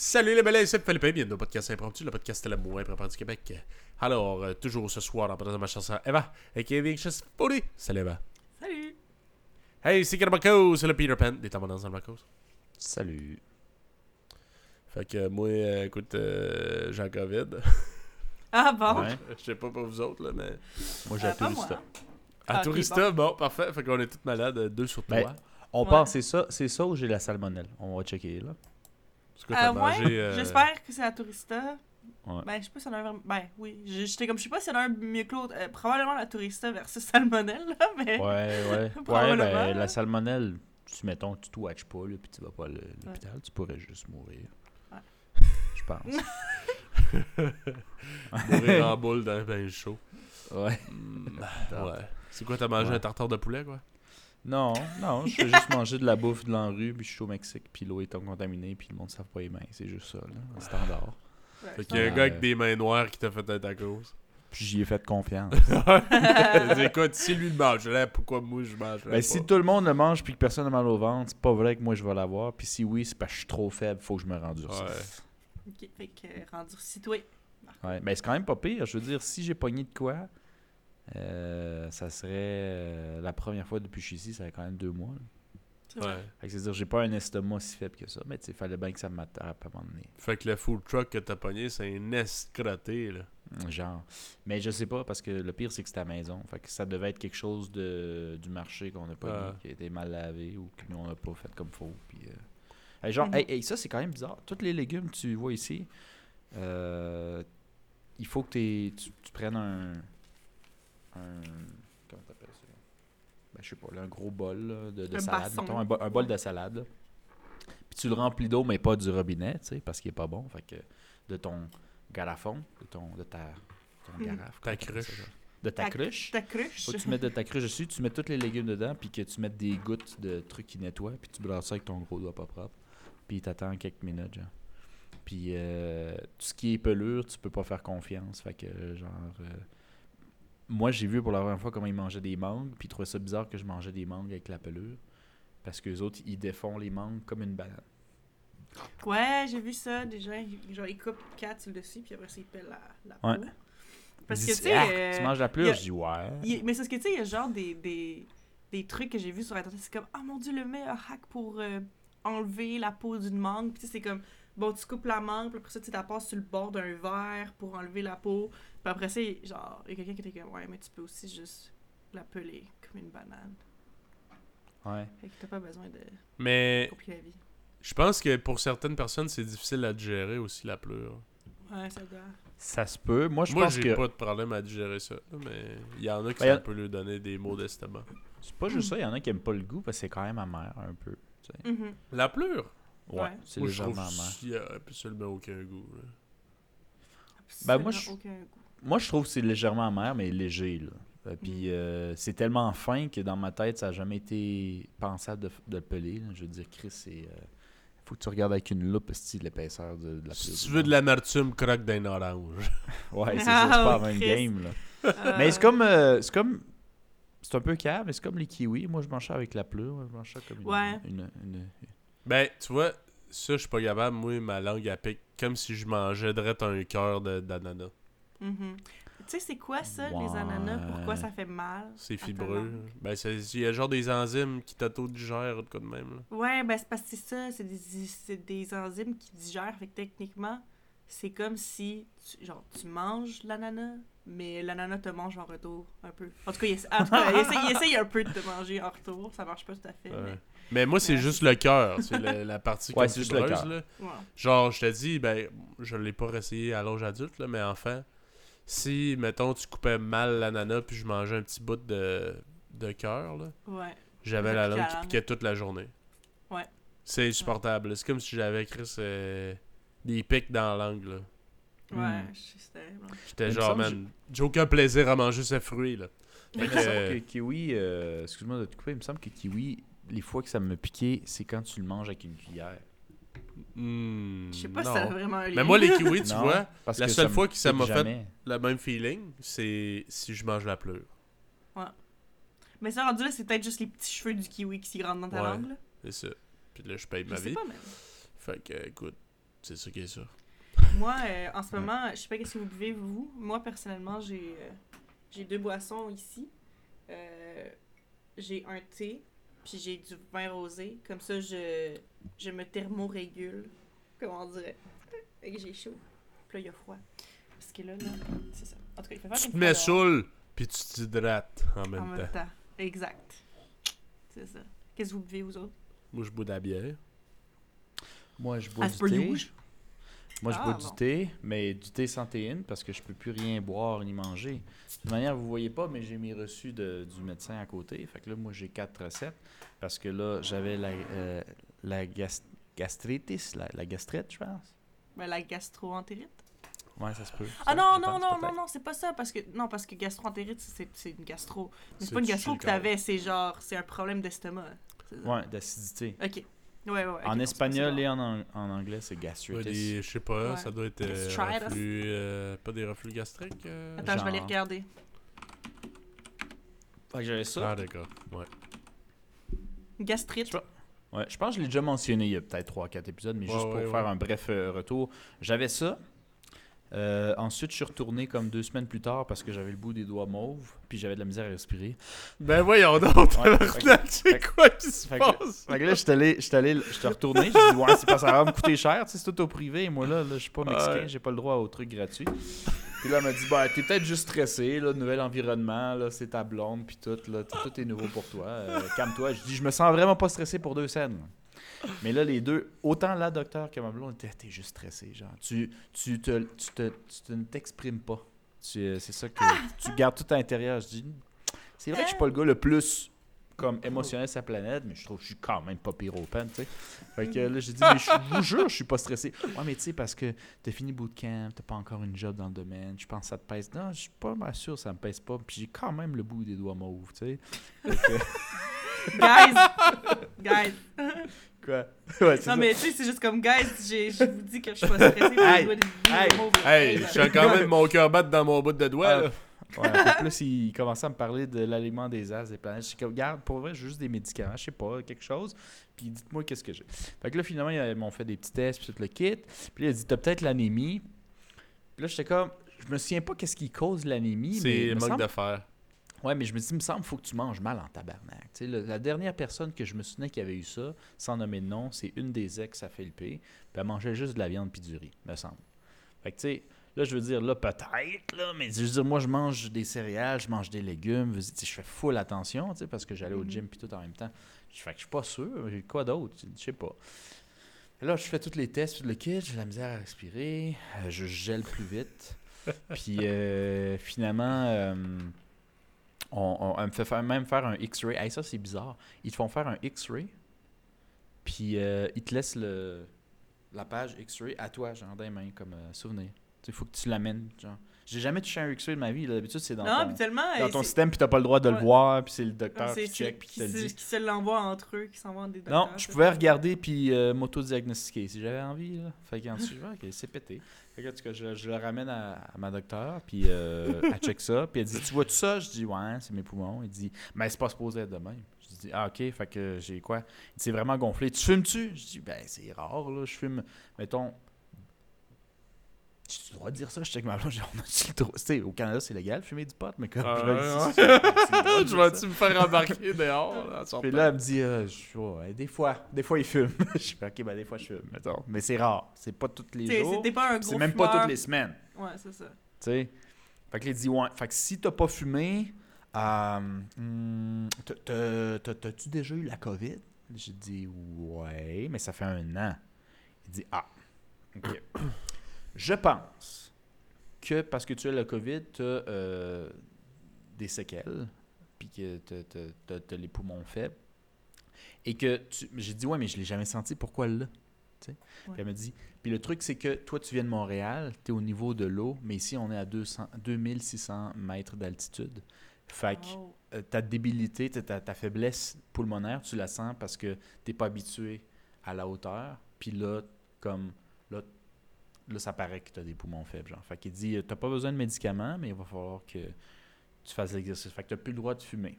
Salut les belles, c'est Philippe, bienvenue au podcast Impromptu, le podcast de l'amour impromptu du Québec. Alors, toujours ce soir, en présence de ma chanson Eva et Kevin, salut Eva. Salut. Hey, c'est Kerbako, c'est le Peter Pan des temps dans Marcos. Salut. Fait que moi, écoute, j'ai un COVID. Ah bon? Ouais. Je sais pas pour vous autres, là, mais... Moi, j'ai un tourista. Un tourista, bon, parfait. Fait qu'on est tous malades, 2 sur 3. Ben, on pense, c'est ça ou j'ai la salmonelle? On va checker, là. J'espère que c'est la tourista. Ouais. Ben, je sais pas si elle a un... Ben, oui. Je sais pas si elle a un mieux que l'autre. Probablement la tourista versus salmonelle, là, mais... Ouais. Ben, la salmonelle, tu te watches pas, là, pis tu vas pas à l'hôpital, tu pourrais juste mourir. Ouais. Je pense. Mourir en boule dans un bain chaud. Ouais. Ouais. C'est quoi, t'as mangé un tartare de poulet, quoi? Non, je fais juste manger de la bouffe de la rue, puis je suis au Mexique, puis l'eau étant contaminée, puis le monde ne savent pas les mains. C'est juste ça, là, standard. Ouais, fait qu'il y a un gars avec des mains noires qui t'a fait un tacos. Puis j'y ai fait confiance. Écoute, si lui le mange, pourquoi moi je mange? Ben, si tout le monde le mange, puis que personne n'a mal au ventre, c'est pas vrai que moi je vais l'avoir. Puis si oui, c'est parce que je suis trop faible, faut que je me rendurcisse. Ouais. Ok, fait que rendurcis-toi. Ouais, ben c'est quand même pas pire. Je veux dire, si j'ai pogné de quoi... ça serait la première fois depuis que je suis ici, ça fait quand même 2 mois. Ouais. Fait que c'est-à-dire, j'ai pas un estomac si faible que ça, mais il fallait bien que ça m'attrape à un moment donné. Fait que le food truck que t'as pogné, c'est un escroté, là. Genre. Mais je sais pas, parce que le pire, c'est que c'est à la maison. Fait que ça devait être quelque chose du marché qu'on a pas mis, qui a été mal lavé ou que nous, on a pas fait comme faut. Puis, ça, c'est quand même bizarre. Tous les légumes que tu vois ici, il faut que tu prennes un... Comment t'appelles ça? Ben, je sais pas, là, un gros bol là, de salade. Mettons, un bol de salade. Là. Puis tu le remplis d'eau, mais pas du robinet, tu sais, parce qu'il est pas bon. Fait que de ton galafon, de ta garafe. Ta cruche. De ta cruche. Ta cruche. Faut que tu mettes de ta cruche dessus, tu mets tous les légumes dedans, puis que tu mettes des gouttes de trucs qui nettoient, puis tu brasses ça avec ton gros doigt pas propre. Puis t'attends quelques minutes, genre. Puis tout ce qui est pelure, tu peux pas faire confiance. Fait que, genre... Moi, j'ai vu pour la première fois comment ils mangeaient des mangues, puis ils trouvaient ça bizarre que je mangeais des mangues avec la pelure, parce qu'eux autres, ils défont les mangues comme une banane. Ouais, j'ai vu ça, des gens, genre, ils coupent 4 sur le dessus, puis après, ça, ils pèlent la peau. Parce que, tu sais... tu manges la pelure? Je dis, ouais. Mais c'est ce que, tu sais, il y a genre des trucs que j'ai vus sur Internet, c'est comme, oh mon Dieu, le meilleur hack pour enlever la peau d'une mangue, puis tu sais, c'est comme... Bon, tu coupes la mangue, puis après ça, tu la passes sur le bord d'un verre pour enlever la peau. Puis après ça, genre, il y a quelqu'un qui était comme, ouais, mais tu peux aussi juste la peler comme une banane. Ouais. Fait que t'as pas besoin de compliquer la vie. Je pense que pour certaines personnes, c'est difficile à digérer aussi la pelure. Ouais, ça doit. Ça se peut. Moi, pense j'ai pas de problème à digérer ça. Mais il y en a qui ça peut lui donner des maux d'estomac. C'est pas juste ça, il y en a qui aiment pas le goût, parce que c'est quand même amer un peu. La pelure? Ouais, c'est légèrement amer. Il n'y a absolument aucun goût. Ben moi, je trouve que c'est légèrement amer, mais léger. Là. Puis c'est tellement fin que dans ma tête, ça n'a jamais été pensable de le peler. Là. Je veux dire, Chris, faut que tu regardes avec une loupe l'épaisseur de la pelure. Si tu veux de l'amertume, croque d'un orange. Ouais, c'est ça, c'est pas la même game. Là. Mais c'est comme... C'est un peu calme, mais c'est comme les kiwis. Moi, je mange ça avec la pelure. Je mange ça comme une... Ben, tu vois, ça, je suis pas capable. Moi, ma langue, elle pique comme si je mangeais direct un cœur d'ananas. Mm-hmm. Tu sais, c'est quoi ça, les ananas? Pourquoi ça fait mal? C'est fibreux. Ben, il y a genre des enzymes qui t'auto-digèrent ou de quoi de même. Là. Ouais, ben, c'est parce que c'est ça. C'est des enzymes qui digèrent. Fait que techniquement, c'est comme si tu manges l'ananas, mais l'ananas te mange en retour un peu. En tout cas, il essaye un peu de te manger en retour. Ça marche pas tout à fait, mais moi, c'est juste le cœur. C'est la partie qui est fibreuse, là. Ouais. Genre, je te dis, ben, je l'ai pas réessayé à l'âge adulte, là, mais enfant, si, mettons, tu coupais mal l'ananas puis je mangeais un petit bout de cœur, là, j'avais la langue qui piquait toute la journée. Ouais. C'est insupportable. C'est comme si j'avais Chris des pics dans la langue, là. Ouais, j'étais genre, man, j'ai aucun plaisir à manger ce fruit, là. Mais il me semble que kiwi, excuse-moi de te couper, il me semble que kiwi... Les fois que ça me piquait, c'est quand tu le manges avec une cuillère. Je sais pas si ça a vraiment un lien. Mais moi, les kiwis, tu vois, la seule fois que ça m'a fait le même feeling, c'est si je mange la pelure. Ouais. Mais ça, rendu là, c'est peut-être juste les petits cheveux du kiwi qui s'y rentrent dans ta langue. Là. C'est ça. Puis là, je paye ma vie. Je sais pas, même. Fait que, écoute, C'est ça qui est sûr. Moi, en ce moment, je sais pas qu'est-ce que vous buvez, vous. Moi, personnellement, j'ai deux boissons ici. J'ai un thé, puis j'ai du vin rosé. Comme ça, je me thermorégule, comment on dirait. Et j'ai chaud. Puis là, il y a froid. Parce que là, là, c'est ça. En tout cas, il faut faire tu te mets saoul, puis tu t'hydrates en même temps. Exact. C'est ça. Qu'est-ce que vous buvez, vous autres? Moi, je bois de la bière. Moi, je bois du thé. Rouge. Moi, je bois du thé, mais du thé sans théine, parce que je peux plus rien boire ni manger. De manière, vous voyez pas, mais j'ai mes reçus du médecin à côté. Fait que là, moi, j'ai 4 recettes, parce que là, j'avais la gastrite, je pense. Ben, la gastro-entérite? Ouais, ça se peut. Ah non, c'est pas ça, parce que gastro-entérite, c'est une gastro. Mais c'est pas une gastro que t'avais, c'est un problème d'estomac. Ouais, d'acidité. OK. Ouais, en espagnol et en anglais, c'est gastritis. Ouais, je sais pas, ça doit être reflux, pas des reflux gastriques. Attends, genre. Je vais aller regarder. Fait que j'avais ça. Ah, d'accord, ouais. Gastrite. Ouais, je pense que je l'ai déjà mentionné il y a peut-être 3-4 épisodes, mais juste pour faire un bref retour. J'avais ça. Ensuite, je suis retourné comme 2 semaines plus tard parce que j'avais le bout des doigts mauves, puis j'avais de la misère à respirer. Ben voyons donc, c'est quoi qui se passe? Fait que là, j'étais retourné, j'ai dit ouais, c'est pas ça va me coûter cher, tu sais, c'est tout au privé, et moi là, je suis pas mexicain, j'ai pas le droit au truc gratuit. Puis là, elle m'a dit bah t'es peut-être juste stressé, là, nouvel environnement, là, c'est ta blonde, puis tout, là, tout est nouveau pour toi. Calme-toi. Je dis je me sens vraiment pas stressé pour 2 scènes. Mais là, les deux, autant la docteur que ma blonde, t'es juste stressé, genre. Tu ne t'exprimes pas. C'est ça que tu gardes tout à l'intérieur. Je dis, c'est vrai que je suis pas le gars le plus comme émotionnel sur la planète, mais je trouve que je suis quand même pas pyropane, tu sais. Fait que là, j'ai dit, mais je vous jure, je suis pas stressé. Ouais, mais tu sais, parce que t'as fini bootcamp, t'as pas encore une job dans le domaine, je pense que ça te pèse. Non, je suis pas mal sûr, ça me pèse pas. Puis j'ai quand même le bout des doigts mauves, tu sais. Guys! Quoi? Ouais, non, ça. Mais tu sais, c'est juste comme, guys, je vous dis que je suis pas stressé. Hey, je suis quand même mon cœur battre dans mon bout de doigt. Là. Ouais, un peu plus, il commençait à me parler de l'aliment des as, des planètes. Je dis, regarde, pour vrai, juste des médicaments, je sais pas, quelque chose. Puis dites-moi qu'est-ce que j'ai. Fait que là, finalement, ils m'ont fait des petits tests, puis tout le kit. Puis là, il a dit, t'as peut-être l'anémie. Puis là, j'étais comme, je me souviens pas qu'est-ce qui cause l'anémie. C'est manque de fer. Ouais, mais je me dis, il me semble qu'il faut que tu manges mal en tabarnak. Tu sais, la dernière personne que je me souvenais qui avait eu ça, sans nommer de nom, c'est une des ex à Philippe. Puis elle mangeait juste de la viande puis du riz, me semble. Fait que tu sais, là, je veux dire, là, peut-être, là, mais je veux dire, moi, je mange des céréales, je mange des légumes. Je veux dire, je fais full attention, tu sais, parce que j'allais au gym puis tout en même temps. Fait que je suis pas sûr. Quoi d'autre? Je sais pas. Là, je fais tous les tests, tout le kit, j'ai de la misère à respirer, je gèle plus vite. Puis finalement... on me fait faire un X-ray. Hey, ça, c'est bizarre. Ils te font faire un X-ray, puis ils te laissent la page X-ray à toi, genre, dans les mains, comme souvenir. Il faut que tu l'amènes, genre. J'ai jamais touché un X-ray de ma vie. D'habitude, c'est dans ton système, puis t'as pas le droit de le voir, puis c'est le docteur qui check, puis qui te le dit. Qui se l'envoie entre eux, qui s'envoie des docteurs. Non, je pouvais regarder, puis m'auto-diagnostiquer si j'avais envie, là. Fait qu'en dessous, c'est pété. Fait que, en tout cas, je le ramène à ma docteur, puis elle check ça, puis elle dit « Tu vois tout ça? » Je dis « Ouais, c'est mes poumons. » Elle dit « Mais c'est pas supposé être de même. » Je dis « Ah, OK. » Fait que j'ai quoi? C'est vraiment gonflé. « Tu fumes-tu? » Je dis « Ben, c'est rare, là. Je fume, mettons... » Tu dois dire ça, je check ma blonde, on a-tu le droit? Tu sais, au Canada, c'est légal, fumer du pot, mais comme je vais-tu me faire embarquer dehors? Là, puis là, elle me dit, des fois, il fume. Je fais, OK, ben des fois, je fume, mettons. Mais c'est rare, c'est pas tous les jours, pas un gros c'est même fumeur. Pas toutes les semaines. Ouais, c'est ça. Tu sais, fait que les dit, ouais, fait que si t'as pas fumé, t'as-tu déjà eu la COVID? J'ai dit, ouais, mais ça fait 1 an. Il dit, ah, OK. Je pense que parce que tu as la COVID, tu as des séquelles, puis que tu as les poumons faibles. Et que j'ai dit, ouais, mais je ne l'ai jamais senti, pourquoi là? Puis elle me dit, puis le truc, c'est que toi, tu viens de Montréal, tu es au niveau de l'eau, mais ici, on est à 2600 mètres d'altitude. Fait que ta débilité, ta faiblesse pulmonaire, tu la sens parce que tu n'es pas habitué à la hauteur. Puis là, comme. Là, ça paraît que tu as des poumons faibles, genre. Fait qu'il dit, t'as pas besoin de médicaments, mais il va falloir que tu fasses l'exercice. Fait que t'as plus le droit de fumer.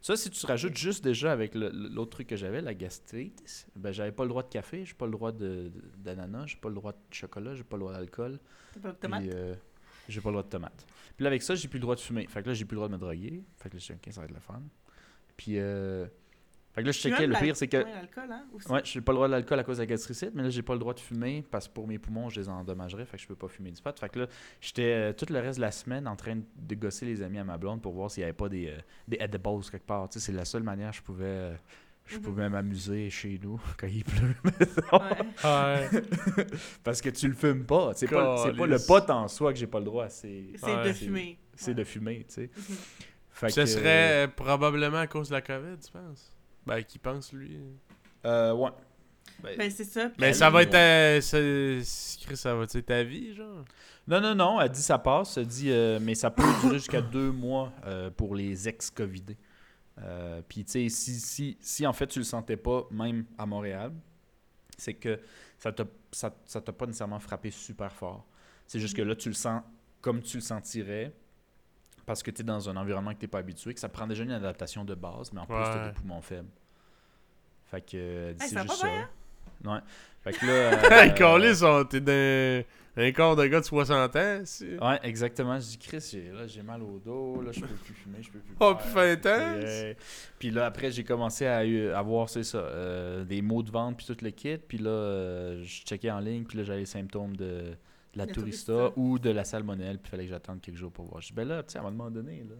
Ça, si tu rajoutes juste déjà avec l'autre truc que j'avais, la gastrite, ben j'avais pas le droit de café, j'ai pas le droit d'ananas, j'ai pas le droit de chocolat, j'ai pas le droit d'alcool. T'as pas le droit de tomate? J'ai pas le droit de tomate. Puis là, avec ça, j'ai plus le droit de fumer. Fait que là, j'ai plus le droit de me droguer. Fait que là, j'ai dit, OK, ça va être le fun. Puis, fait que là, je checkais. Le pire, c'est que. Hein, ouais, j'ai pas le droit de l'alcool à cause de la gastricite, mais là, j'ai pas le droit de fumer parce que pour mes poumons, je les endommagerais. Fait que je peux pas fumer du pot. Fait que là, j'étais tout le reste de la semaine en train de gosser les amis à ma blonde pour voir s'il y avait pas des edibles quelque part. Tu sais, c'est la seule manière que je pouvais m'amuser chez nous quand il pleut. Ouais. Parce que tu le fumes pas. C'est pas le pot en soi que j'ai pas le droit. C'est de fumer. C'est de fumer, tu sais. Fait que... Ce serait probablement à cause de la COVID, tu penses? Ben, qui pense, lui? Ouais. Ben, c'est ça. Mais ça va être... ça va être ta vie, genre? Non. Elle dit ça passe. Elle dit... mais ça peut durer jusqu'à 2 mois pour les ex-covidés. Puis, tu sais, si en fait, tu le sentais pas, même à Montréal, c'est que ça t'a pas nécessairement frappé super fort. C'est juste que là, tu le sens comme tu le sentirais, parce que tu es dans un environnement que tu n'es pas habitué, que ça prend déjà une adaptation de base, mais en plus, tu as des poumons faibles. Fait que c'est juste ça. Ouais. Fait que là... t'es dans un corps de gars de 60 ans. C'est... Ouais, exactement. Je dis, Chris, j'ai mal au dos, là, je peux plus fumer, je peux plus... Oh, plus intense! Puis là, après, j'ai commencé à avoir, c'est ça, des maux de ventre, puis tout le kit. Puis là, je checkais en ligne, puis là, j'avais les symptômes de... la tourista ou de la salmonelle, puis il fallait que j'attende quelques jours pour voir. Je dis, ben là, tu sais, à un moment donné, là...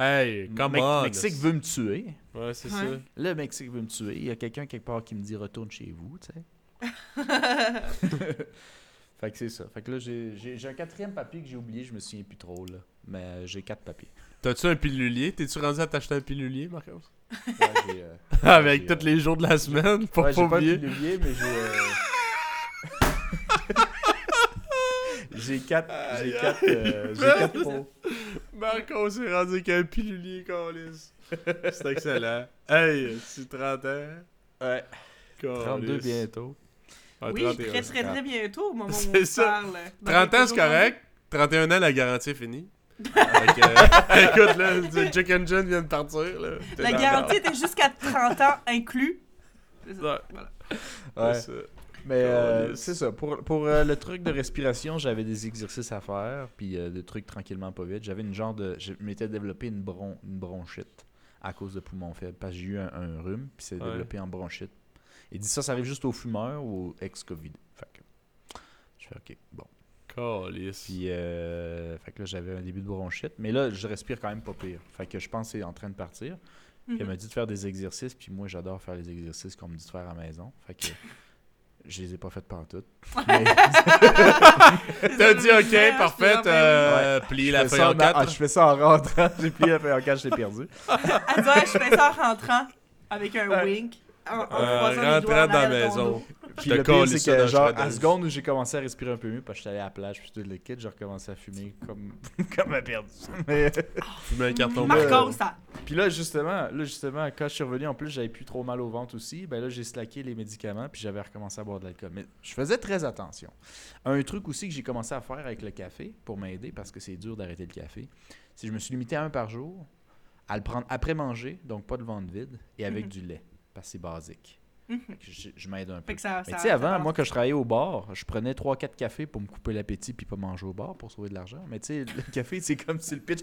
Hey, come on! Le Mexique veut me tuer. Ouais, c'est ça. Le Mexique veut me tuer. Il y a quelqu'un quelque part qui me dit, retourne chez vous, tu sais. Fait que c'est ça. Fait que là, j'ai un 4e papier que j'ai oublié, je me souviens plus trop, là. Mais j'ai 4 papiers. T'as-tu un pilulier? T'es-tu rendu à t'acheter un pilulier, Marcos? Ouais, j'ai... Avec tous les jours de la semaine, pour pas oublier. J'ai pas de pilulier, mais j'ai... J'ai quatre pots. Marcos s'est rendu qu'un pilulier, câlisse. C'est excellent. Hey, c'est 30 ans. Ouais. Câlisse. 32 bientôt. Ah, oui, 31. Très bientôt au moment où on parle. 30 ans, c'est correct. 31 ans, la garantie est finie. Donc, écoute, là, le Jack and John vient de partir. Là. La garantie était jusqu'à 30 ans inclus. C'est ça. Ouais. Voilà. Ouais. C'est ça. Mais c'est ça. Pour le truc de respiration, j'avais des exercices à faire, puis des trucs tranquillement pas vite. J'avais une genre de... Je m'étais développé une bronchite à cause de poumons faibles, parce que j'ai eu un rhume, puis c'est développé en bronchite. Il dit ça arrive juste aux fumeurs ou aux ex-Covid. Fait que je fais OK, bon. Calice. Puis fait que là, j'avais un début de bronchite, mais là, je respire quand même pas pire. Fait que je pense que c'est en train de partir. Mm-hmm. Elle m'a dit de faire des exercices, puis moi, j'adore faire les exercices qu'on me dit de faire à la maison. Fait que... Je les ai pas faites pantoute. Mais... T'as dit OK, parfait, plier la feuille en 4. Je fais ça en rentrant, j'ai plié la feuille en 4, je l'ai perdu. Elle dit, je fais ça en rentrant, avec un wink, en rentrant dans la maison. Puis le pire, c'est que genre, à la seconde où j'ai commencé à respirer un peu mieux, parce que j'étais allé à la plage, puis tout le kit, j'ai recommencé à fumer comme un perdu. Fumer un carton bleu. Ça. Puis là, justement, quand je suis revenu, en plus, j'avais plus trop mal au ventre aussi. Ben là, j'ai slacké les médicaments, puis j'avais recommencé à boire de l'alcool. Mais je faisais très attention. Un truc aussi que j'ai commencé à faire avec le café, pour m'aider, parce que c'est dur d'arrêter le café, c'est que je me suis limité à 1 par jour, à le prendre après manger, donc pas de ventre vide, et avec du lait, parce que c'est basique. Je m'aide un peu. Mais tu sais, avant, moi, quand je travaillais au bar, je prenais 3-4 cafés pour me couper l'appétit puis pas manger au bar pour sauver de l'argent. Mais tu sais, le café, c'est comme si le pitch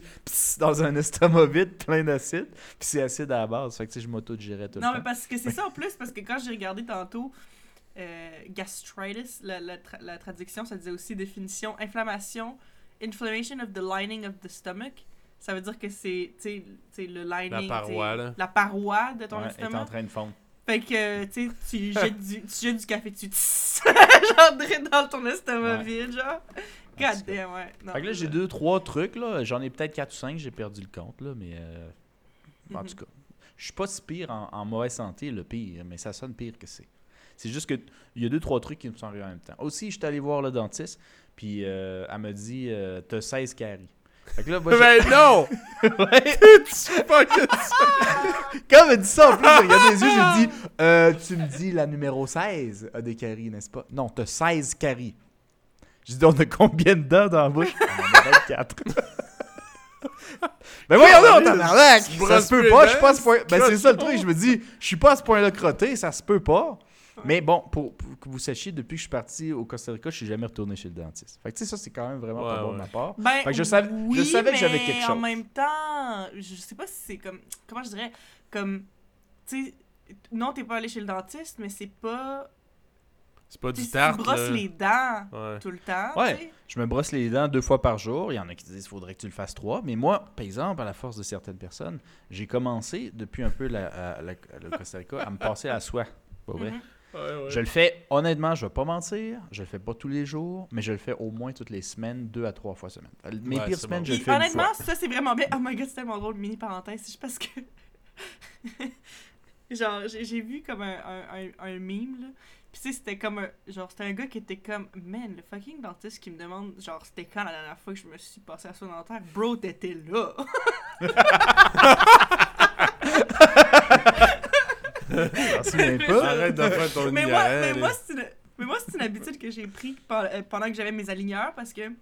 dans un estomac vide plein d'acide, puis c'est acide à la base. Fait que tu sais, je m'auto-digérais tout le temps. Non, mais parce que c'est ça en plus, parce que quand j'ai regardé tantôt gastritis, la traduction, ça disait aussi définition inflammation of the lining of the stomach. Ça veut dire que c'est, tu sais, le lining, la paroi de ton estomac. Est en train de fondre. Fait que, tu sais, tu jettes du café dessus, genre, dans ton estomac vide, genre. Goddamn, ouais. Non, fait que là, j'ai 2-3 trucs, là. J'en ai peut-être 4 ou 5, j'ai perdu le compte, là, mais... En tout cas, je suis pas si pire en mauvaise santé, le pire, mais ça sonne pire que c'est. C'est juste que il y a 2-3 trucs qui me sont arrivés en même temps. Aussi, je suis allé voir le dentiste, puis elle m'a dit « T'as 16 caries ». Fait que là, moi, mais non! Ouais! Tu pas que ça! Quand elle me dit ça, en plus, je regarde les yeux, j'ai dit tu me dis la numéro 16 a des caries, n'est-ce pas? Non, t'as 16 caries. J'ai dit, on a combien de dents dans la bouche? On en a 24. Ben voyons là, tabarnak! Ça se peut pas, je suis pas à ce point... Ben c'est ça le truc, je me dis, je suis pas à ce point-là crotté, ça se peut pas. Mais bon, pour que vous sachiez, depuis que je suis parti au Costa Rica, je suis jamais retourné chez le dentiste. Fait que tu sais, ça, c'est quand même vraiment pas bon de ma part. Ben, fait que je savais que j'avais quelque chose. En même temps, je sais pas si c'est comme... Comment je dirais? Comme... Tu sais, non, t'es pas allé chez le dentiste, mais c'est pas... C'est pas du tarte. Tu brosses les dents tout le temps. Ouais, t'sais? Je me brosse les dents 2 fois par jour. Il y en a qui disent qu'il faudrait que tu le fasses 3. Mais moi, par exemple, à la force de certaines personnes, j'ai commencé depuis un peu le Costa Rica à me passer à la soie. Pas vrai? Mm-hmm. Ouais, ouais. Je le fais, honnêtement, je vais pas mentir. Je le fais pas tous les jours, mais je le fais au moins toutes les semaines, 2 à 3 fois semaine. Mes pires semaines, bon. Je le fais. Honnêtement, une fois. Ça, c'est vraiment bien. Oh my god, c'est tellement drôle, mini parenthèse. C'est juste parce que. Genre, j'ai vu comme un meme, là. Pis tu sais, c'était comme un... Genre, c'était un gars qui était comme... Man, le fucking dentiste qui me demande... Genre, c'était quand la dernière fois que je me suis passé à soie dentaire? Bro, t'étais là! J'en souviens pas. Arrête de faire ton mais moi, c'est une habitude que j'ai pris pendant que j'avais mes aligneurs, parce que...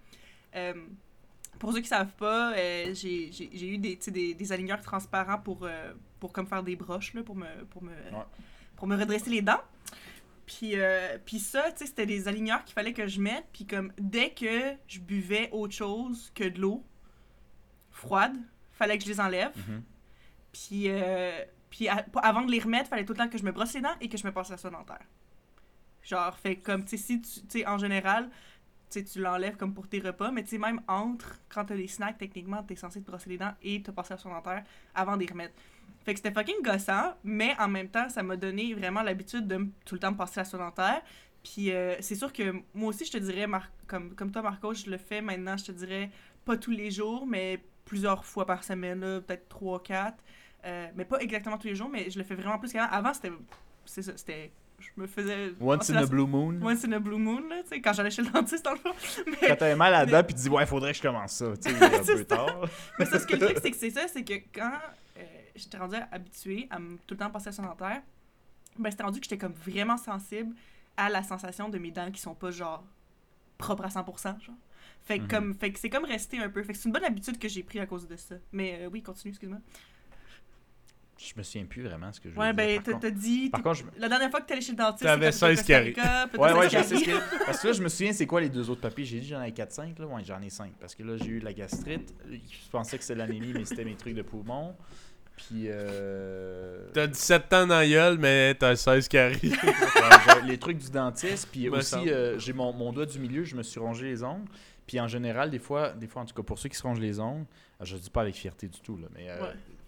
pour ceux qui savent pas, j'ai eu des aligneurs transparents pour comme faire des broches, là, pour me redresser les dents. Puis ça, tu sais, c'était des aligneurs qu'il fallait que je mette. Puis comme, dès que je buvais autre chose que de l'eau froide, fallait que je les enlève. Mm-hmm. Puis avant de les remettre, fallait tout le temps que je me brosse les dents et que je me passe la soie dentaire. Genre, fait comme, tu sais, si tu sais, en général, tu sais, tu l'enlèves comme pour tes repas. Mais tu sais, même quand t'as des snacks, techniquement, t'es censé te brosser les dents et te passer la soie dentaire avant de les remettre. Fait que c'était fucking gossant, mais en même temps, ça m'a donné vraiment l'habitude de tout le temps me passer la soie dentaire. Puis c'est sûr que moi aussi, je te dirais, comme toi, Marcos, je le fais maintenant, je te dirais, pas tous les jours, mais plusieurs fois par semaine, là, peut-être 3-4. Mais pas exactement tous les jours, mais je le fais vraiment plus qu'avant. Avant, c'était je me faisais... Once in a blue moon, là, tu sais, quand j'allais chez le dentiste, dans le fond. Mais, quand t'avais mal à la dent, puis tu dis, ouais, faudrait que je commence ça, tu sais, un peu tard. Mais ça, ce que le truc, c'est que quand... j'étais rendue habituée à tout le temps passer la soie dentaire, ben c'était rendu que j'étais comme vraiment sensible à la sensation de mes dents qui sont pas genre propres à 100%, genre. Fait que, comme, fait que c'est comme rester un peu. Fait que c'est une bonne habitude que j'ai pris à cause de ça. Mais oui, continue, excuse-moi. Je me souviens plus vraiment ce que je voulais dire. Ouais, ben, t'as dit... Par contre, la dernière fois que t'allais chez le dentiste... T'avais 16 caries. Ouais, je sais ce que... Parce que là, je me souviens, c'est quoi les 2 autres papiers? J'ai dit j'en avais 4-5, là. Ouais, j'en ai 5. Parce que là, j'ai eu la gastrite. Je pensais que c'était l'anémie, mais c'était mes trucs de poumon. Puis t'as 17 ans dans la gueule, mais t'as 16 caries. Les trucs du dentiste, puis aussi, j'ai mon doigt du milieu, je me suis rongé les ongles. Puis en général, des fois, en tout cas, pour ceux qui se rongent les ongles, je dis pas avec fierté du tout, là, mais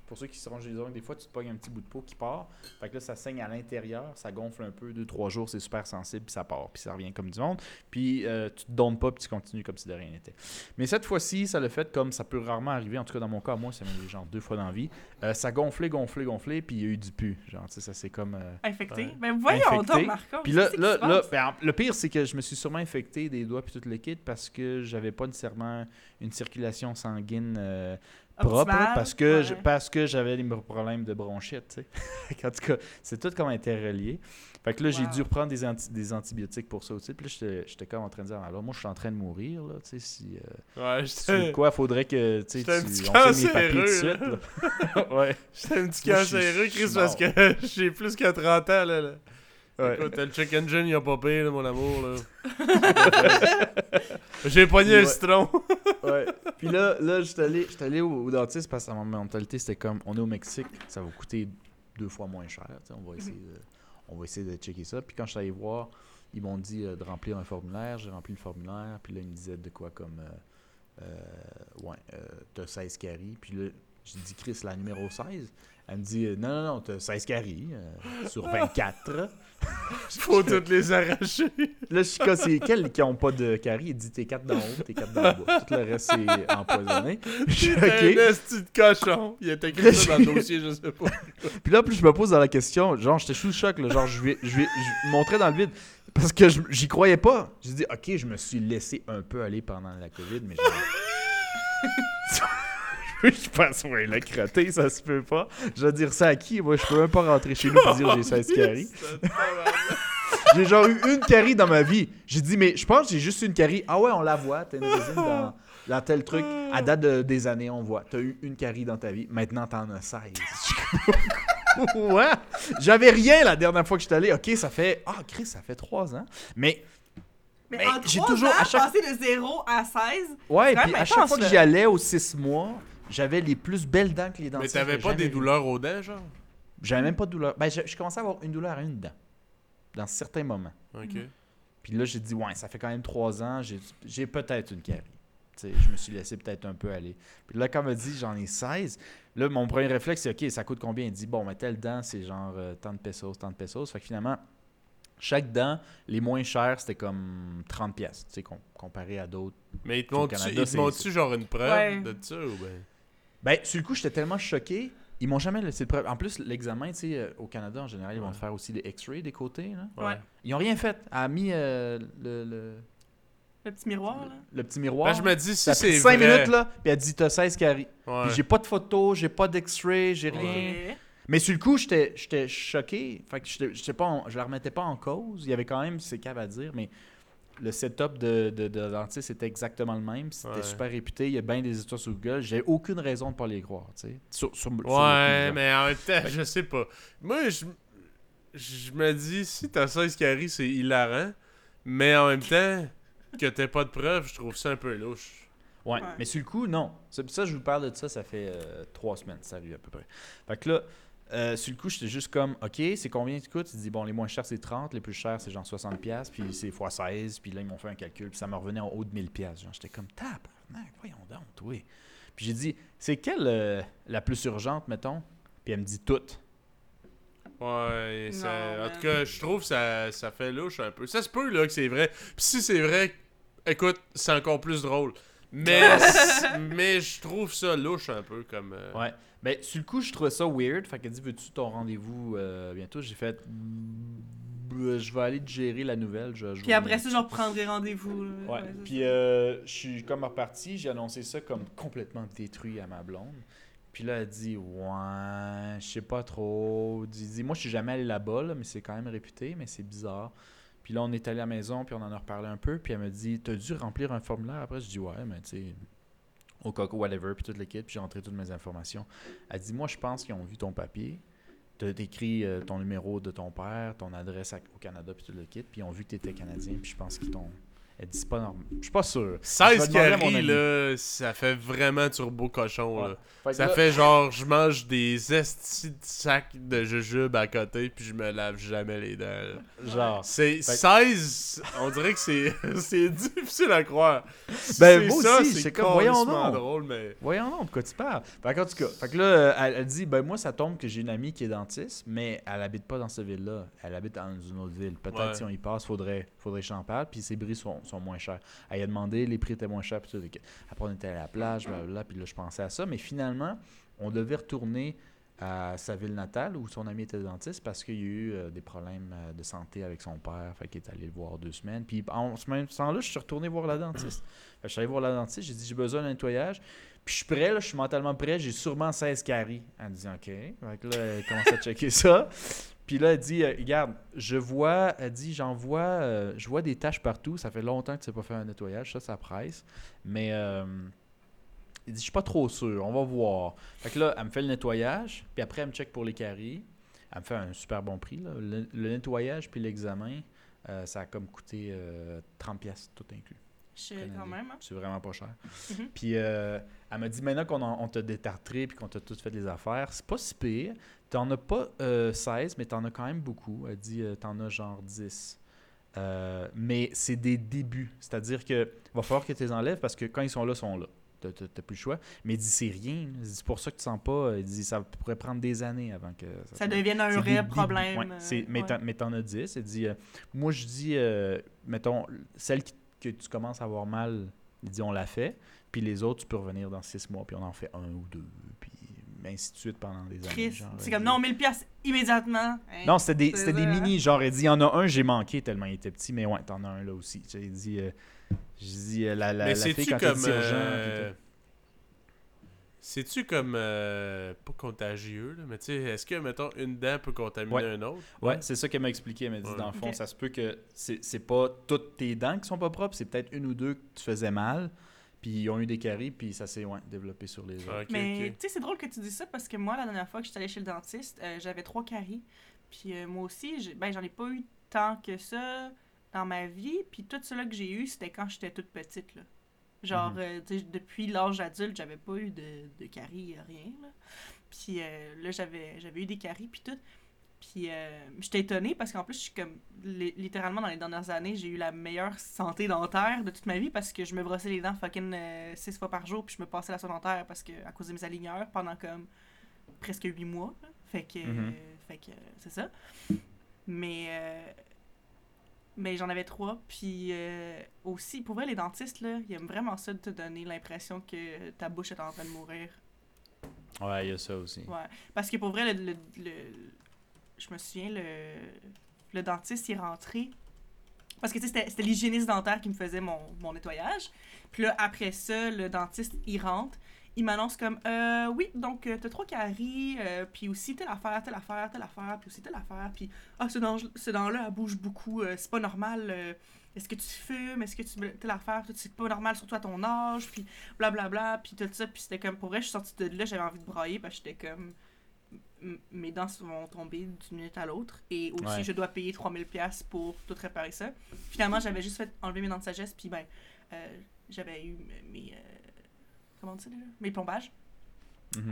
pour ceux qui se rongent les ongles, des fois, tu te pognes un petit bout de peau qui part. Fait que là, ça saigne à l'intérieur, ça gonfle un peu, 2-3 jours, c'est super sensible, puis ça part, puis ça revient comme du monde. Puis tu te donnes pas, puis tu continues comme si de rien n'était. Mais cette fois-ci, ça le fait comme ça peut rarement arriver, en tout cas dans mon cas, moi, ça m'est genre 2 fois dans la vie. Ça gonflait, puis il y a eu du pu. Genre, tu sais, ça s'est comme... infecté. Mais ben voyons donc, Marco. Puis là ben, le pire, c'est que je me suis sûrement infecté des doigts, puis tout le kit, parce que j'avais pas nécessairement une circulation sanguine... propre, parce que j'avais des problèmes de bronchite, tu sais. En tout cas, c'est tout comme interrelié. Fait que là, j'ai dû reprendre des antibiotiques pour ça aussi. Puis là, j'étais comme en train de dire, alors moi, je suis en train de mourir, là, tu sais, si... si quoi, faudrait que, tu sais, on fait mes papiers de suite, là. Ouais. J'étais un petit cancéreux, Chris, parce que j'ai plus que 30 ans, là. Ouais. Écoute, le chicken engine, il a pas payé, là, mon amour, là. J'ai pogné un citron. Ouais. Puis là j'étais allé au dentiste parce que ma mentalité, c'était comme, on est au Mexique, ça va coûter 2 fois moins cher. On va essayer de checker ça. Puis quand je suis allé voir, ils m'ont dit de remplir un formulaire. J'ai rempli le formulaire. Puis là, ils me disaient de quoi comme, t'as 16 caries. Puis là, j'ai dit, Chris, la numéro 16. Elle me dit, non, t'as 16 caries sur 24. Faut toutes les arracher. Là, je suis comme, c'est quels qui n'ont pas de caries? Elle dit, t'es 4 dans haut, t'es 4 dans bas. Tout le reste, c'est empoisonné. T'es un esti de cochon. Il était écrit ça dans le dossier, je sais pas. Puis là, plus je me pose dans la question, genre, j'étais sous le choc. Là, genre, je montrais dans le vide. Parce que j'y croyais pas. J'ai dit, OK, je me suis laissé un peu aller pendant la COVID, mais j'ai... Je pense, ouais, la crotté, ça se peut pas. Je veux dire, ça à qui? Moi, je peux même pas rentrer chez nous et dire j'ai 16 caries. J'ai genre eu une carie dans ma vie. J'ai dit, mais je pense que j'ai juste une carie. Ah ouais, on la voit, t'as une résine dans... dans tel truc, à date des années, on voit. T'as eu une carie dans ta vie, maintenant t'en as 16. Ouais. J'avais rien la dernière fois que je suis allé. OK, ça fait... Ah, Chris, ça fait 3 ans. Mais en 3 ans, passé de 0 à 16. Ouais, puis à chaque fois que j'y allais aux 6 mois, j'avais les plus belles dents que les dentistes. Mais t'avais pas des douleurs aux dents, genre? J'avais même pas de douleur. Ben, je commençais à avoir une douleur à une dent. Dans certains moments. OK. Puis là, j'ai dit, ouais, ça fait quand même 3 ans, j'ai peut-être une carie. T'sais, je me suis laissé peut-être un peu aller. Puis là, quand on me dit, j'en ai 16, là, mon premier réflexe, c'est, OK, ça coûte combien? Il dit, bon, mais telle dent, c'est genre tant de pesos. Fait que finalement, chaque dent, les moins chers, c'était comme 30$, tu sais, comparé à d'autres. Mais ils te montrent-tu genre une preuve de ça ou bien? Ben, sur le coup, j'étais tellement choqué. Ils m'ont jamais laissé de preuve. En plus, l'examen, tu sais, au Canada, en général, ils vont te faire aussi des X-rays des côtés. Là. Ouais. Ils n'ont rien fait. Elle a mis le petit miroir. Là. Le petit miroir. Ben, je me dis, si ça c'est 5 vrai. Minutes, là, puis elle dit, t'as 16 caries. Ouais. Puis j'ai pas de photo, j'ai pas d'X-ray, j'ai rien. Ouais. Mais sur le coup, j'étais choqué. Fait que je la remettais pas en cause. Il y avait quand même ses caves à dire, mais le setup de dentiste était exactement le même. C'était super réputé. Il y a bien des histoires sur Google. J'ai aucune raison de pas les croire. Tu sais. Sur mais en même temps, je sais pas. Moi, je me dis, si t'as 16 caries, c'est hilarant. Mais en même temps, que t'aies pas de preuves, je trouve ça un peu louche. Ouais, mais sur le coup, non. Ça, je vous parle de ça, ça fait 3 semaines, ça arrive à peu près. Fait que là, sur le coup, j'étais juste comme, OK, c'est combien tu coûtes? Tu dis, bon, les moins chers, c'est 30, les plus chers, c'est genre 60$, puis c'est x 16, puis là, ils m'ont fait un calcul, puis ça me revenait en haut de 1000$. Genre, j'étais comme, tabarnak, voyons donc, oui. Puis j'ai dit, c'est quelle la plus urgente, mettons? Puis elle me dit, toutes. Ouais, en tout cas, je trouve que ça fait louche un peu. Ça se peut, là, que c'est vrai. Puis si c'est vrai, écoute, c'est encore plus drôle. Mais je trouve ça louche un peu comme... Ouais. Ben, sur le coup, je trouvais ça weird. Fait qu'elle dit, veux-tu ton rendez-vous bientôt? J'ai fait, je vais aller digérer la nouvelle. Puis après ça, genre, prendre des rendez-vous. Ouais. Puis je suis comme reparti. J'ai annoncé ça comme complètement détruit à ma blonde. Puis là, elle dit, ouais, je sais pas trop. Dit, moi, je suis jamais allé là-bas, là, mais c'est quand même réputé, mais c'est bizarre. Puis là, on est allé à la maison, puis on en a reparlé un peu. Puis elle me dit, t'as dû remplir un formulaire? Après, je dis, ouais, mais tu sais, au coco, whatever, puis toute l'équipe. Puis j'ai rentré toutes mes informations. Elle dit, moi, je pense qu'ils ont vu ton papier. T'as écrit ton numéro de ton père, ton adresse au Canada, puis toute l'équipe. Puis ils ont vu que t'étais Canadien, puis je pense qu'ils t'ont... Elle dit, c'est pas normal. Je suis pas sûr. 16 caries, là, ça fait vraiment turbo cochon, ouais. Là. Ça fait genre, je mange des estis de sacs de jujubes à côté, puis je me lave jamais les dents. Là. Genre. C'est 16, on dirait que c'est difficile à croire. Ben, moi aussi, c'est comme, voyons donc. Drôle, mais... Voyons donc, de quoi tu parles. En tout cas, fait que là, elle dit, ben, moi, ça tombe que j'ai une amie qui est dentiste, mais elle habite pas dans cette ville-là. Elle habite dans une autre ville. Peut-être si on y passe, faudrait que j'en parle, puis c'est bris sont moins chers. Elle a demandé, les prix étaient moins chers. Puis tout. Après, on était à la plage, blablabla, puis là, je pensais à ça. Mais finalement, on devait retourner à sa ville natale où son ami était dentiste parce qu'il y a eu des problèmes de santé avec son père. Fait qu'il est allé le voir 2 semaines. Puis en ce même temps-là, je suis retourné voir la dentiste. Je suis allé voir la dentiste, j'ai dit, j'ai besoin d'un nettoyage. Puis je suis prêt, là, je suis mentalement prêt, j'ai sûrement 16 caries. Elle dit, OK. Fait que là, elle commence à checker ça. Puis là, elle dit, regarde, je vois des taches partout. Ça fait longtemps que tu n'as pas fait un nettoyage. Ça presse. Mais elle dit, je suis pas trop sûr. On va voir. Fait que là, elle me fait le nettoyage. Puis après, elle me check pour les caries. Elle me fait un super bon prix. Là. Le nettoyage puis l'examen, ça a comme coûté 30$ tout inclus. Quand même, hein? C'est vraiment pas cher. Mm-hmm. Puis elle m'a dit, maintenant qu'on t'a détartré puis qu'on t'a tous fait les affaires, c'est pas si pire. T'en as pas 16, mais t'en as quand même beaucoup. Elle dit, t'en as genre 10. Mais c'est des débuts. C'est-à-dire que va falloir que tu les enlèves parce que quand ils sont là. T'as plus le choix. Mais elle dit, c'est rien. Elle dit, c'est pour ça que tu sens pas. Elle dit, ça pourrait prendre des années avant que... Ça devienne un vrai problème. Ouais. Mais t'en as 10. Elle dit, moi je dis, mettons, celle que tu commences à avoir mal, elle dit, on l'a fait. Puis les autres, tu peux revenir dans 6 mois, puis on en fait 1 ou 2. Puis... ainsi de suite pendant des années. Chris, genre, c'est comme, non, 1000$ immédiatement. Hein, non, c'était des mini, genre, elle dit, il y en a un, j'ai manqué tellement il était petit, mais ouais, t'en as un là aussi. J'ai dit, la fille quand elle dit urgent. C'est-tu comme, pas contagieux, là, mais tu sais, est-ce que, mettons, une dent peut contaminer un autre? Ouais, c'est ça qu'elle m'a expliqué. Elle m'a dit, dans le fond, ça se peut que c'est pas toutes tes dents qui sont pas propres, c'est peut-être une ou deux que tu faisais mal. Puis ils ont eu des caries, puis ça s'est développé sur les autres. Okay, mais tu sais, c'est drôle que tu dis ça, parce que moi, la dernière fois que j'étais allée chez le dentiste, j'avais 3 caries. Puis moi aussi, j'en ai pas eu tant que ça dans ma vie. Puis tout cela que j'ai eu, c'était quand j'étais toute petite, là. Genre, tu sais, depuis l'âge adulte, j'avais pas eu de caries, rien, là. Puis là, j'avais eu des caries, puis tout. Puis j'étais étonnée, parce qu'en plus, je suis comme... Littéralement, dans les dernières années, j'ai eu la meilleure santé dentaire de toute ma vie, parce que je me brossais les dents fucking 6 fois par jour, puis je me passais la soie dentaire à cause de mes aligneurs pendant comme presque 8 mois. Là. Fait que c'est ça. Mais j'en avais 3. Puis aussi, pour vrai, les dentistes, là, ils aiment vraiment ça de te donner l'impression que ta bouche est en train de mourir. Ouais, il y a ça aussi. Ouais. Parce que pour vrai, je me souviens, le dentiste, il est rentré. Parce que, tu sais, c'était l'hygiéniste dentaire qui me faisait mon nettoyage. Puis là, après ça, le dentiste, il rentre. Il m'annonce comme, oui, donc, t'as 3 caries, puis aussi telle affaire, puis aussi telle affaire. Puis, ce dent-là, elle bouge beaucoup, c'est pas normal. Est-ce que tu fumes? Est-ce que tu... Telle affaire, c'est pas normal, surtout à ton âge, puis blablabla, puis tout ça. Puis c'était comme, pour vrai, je suis sortie de là, j'avais envie de brailler, parce que j'étais comme... mes dents vont tomber d'une minute à l'autre, et aussi je dois payer 3000$ pour tout réparer ça. Finalement, j'avais juste fait enlever mes dents de sagesse, puis ben j'avais eu mes comment on dit déjà? Mes plombages.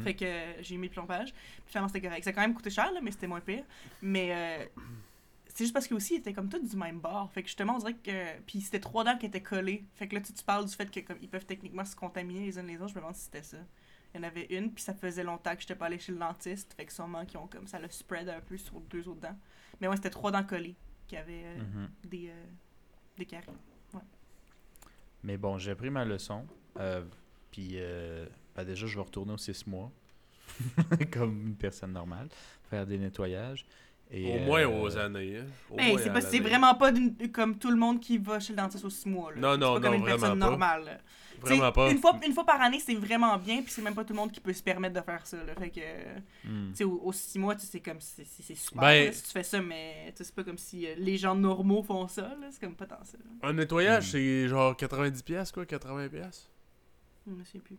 Fait que j'ai eu mes plombages, puis finalement c'était correct. Ça a quand même coûté cher là, mais c'était moins pire. Mais c'est juste parce que aussi ils étaient comme tous du même bord, fait que justement on dirait que puis c'était 3 dents qui étaient collées, fait que là tu parles du fait que comme ils peuvent techniquement se contaminer les unes les autres. Je me demande si c'était ça. Il y en avait une, puis ça faisait longtemps que j'étais pas allée chez le dentiste. Fait que sûrement qu'ils ont comme ça le spread un peu sur 2 autres dents. Mais ouais, c'était 3 dents collées qui avaient des caries. Ouais. Mais bon, j'ai appris ma leçon. Puis déjà, je vais retourner aux 6 mois. Comme une personne normale. Faire des nettoyages. Et, au moins aux années. Hein? Mais c'est vraiment pas comme tout le monde qui va chez le dentiste aux 6 mois. Là. Non, c'est pas comme une personne normale. Vraiment pas. Une fois par année, c'est vraiment bien, puis c'est même pas tout le monde qui peut se permettre de faire ça. Là. Fait que, tu sais, aux 6 mois, tu sais, comme c'est super là, si tu fais ça, mais c'est pas comme si les gens normaux font ça. Là. C'est comme pas tant ça. Là. Un nettoyage, c'est genre 90$, quoi, 80$. Je me souviens plus.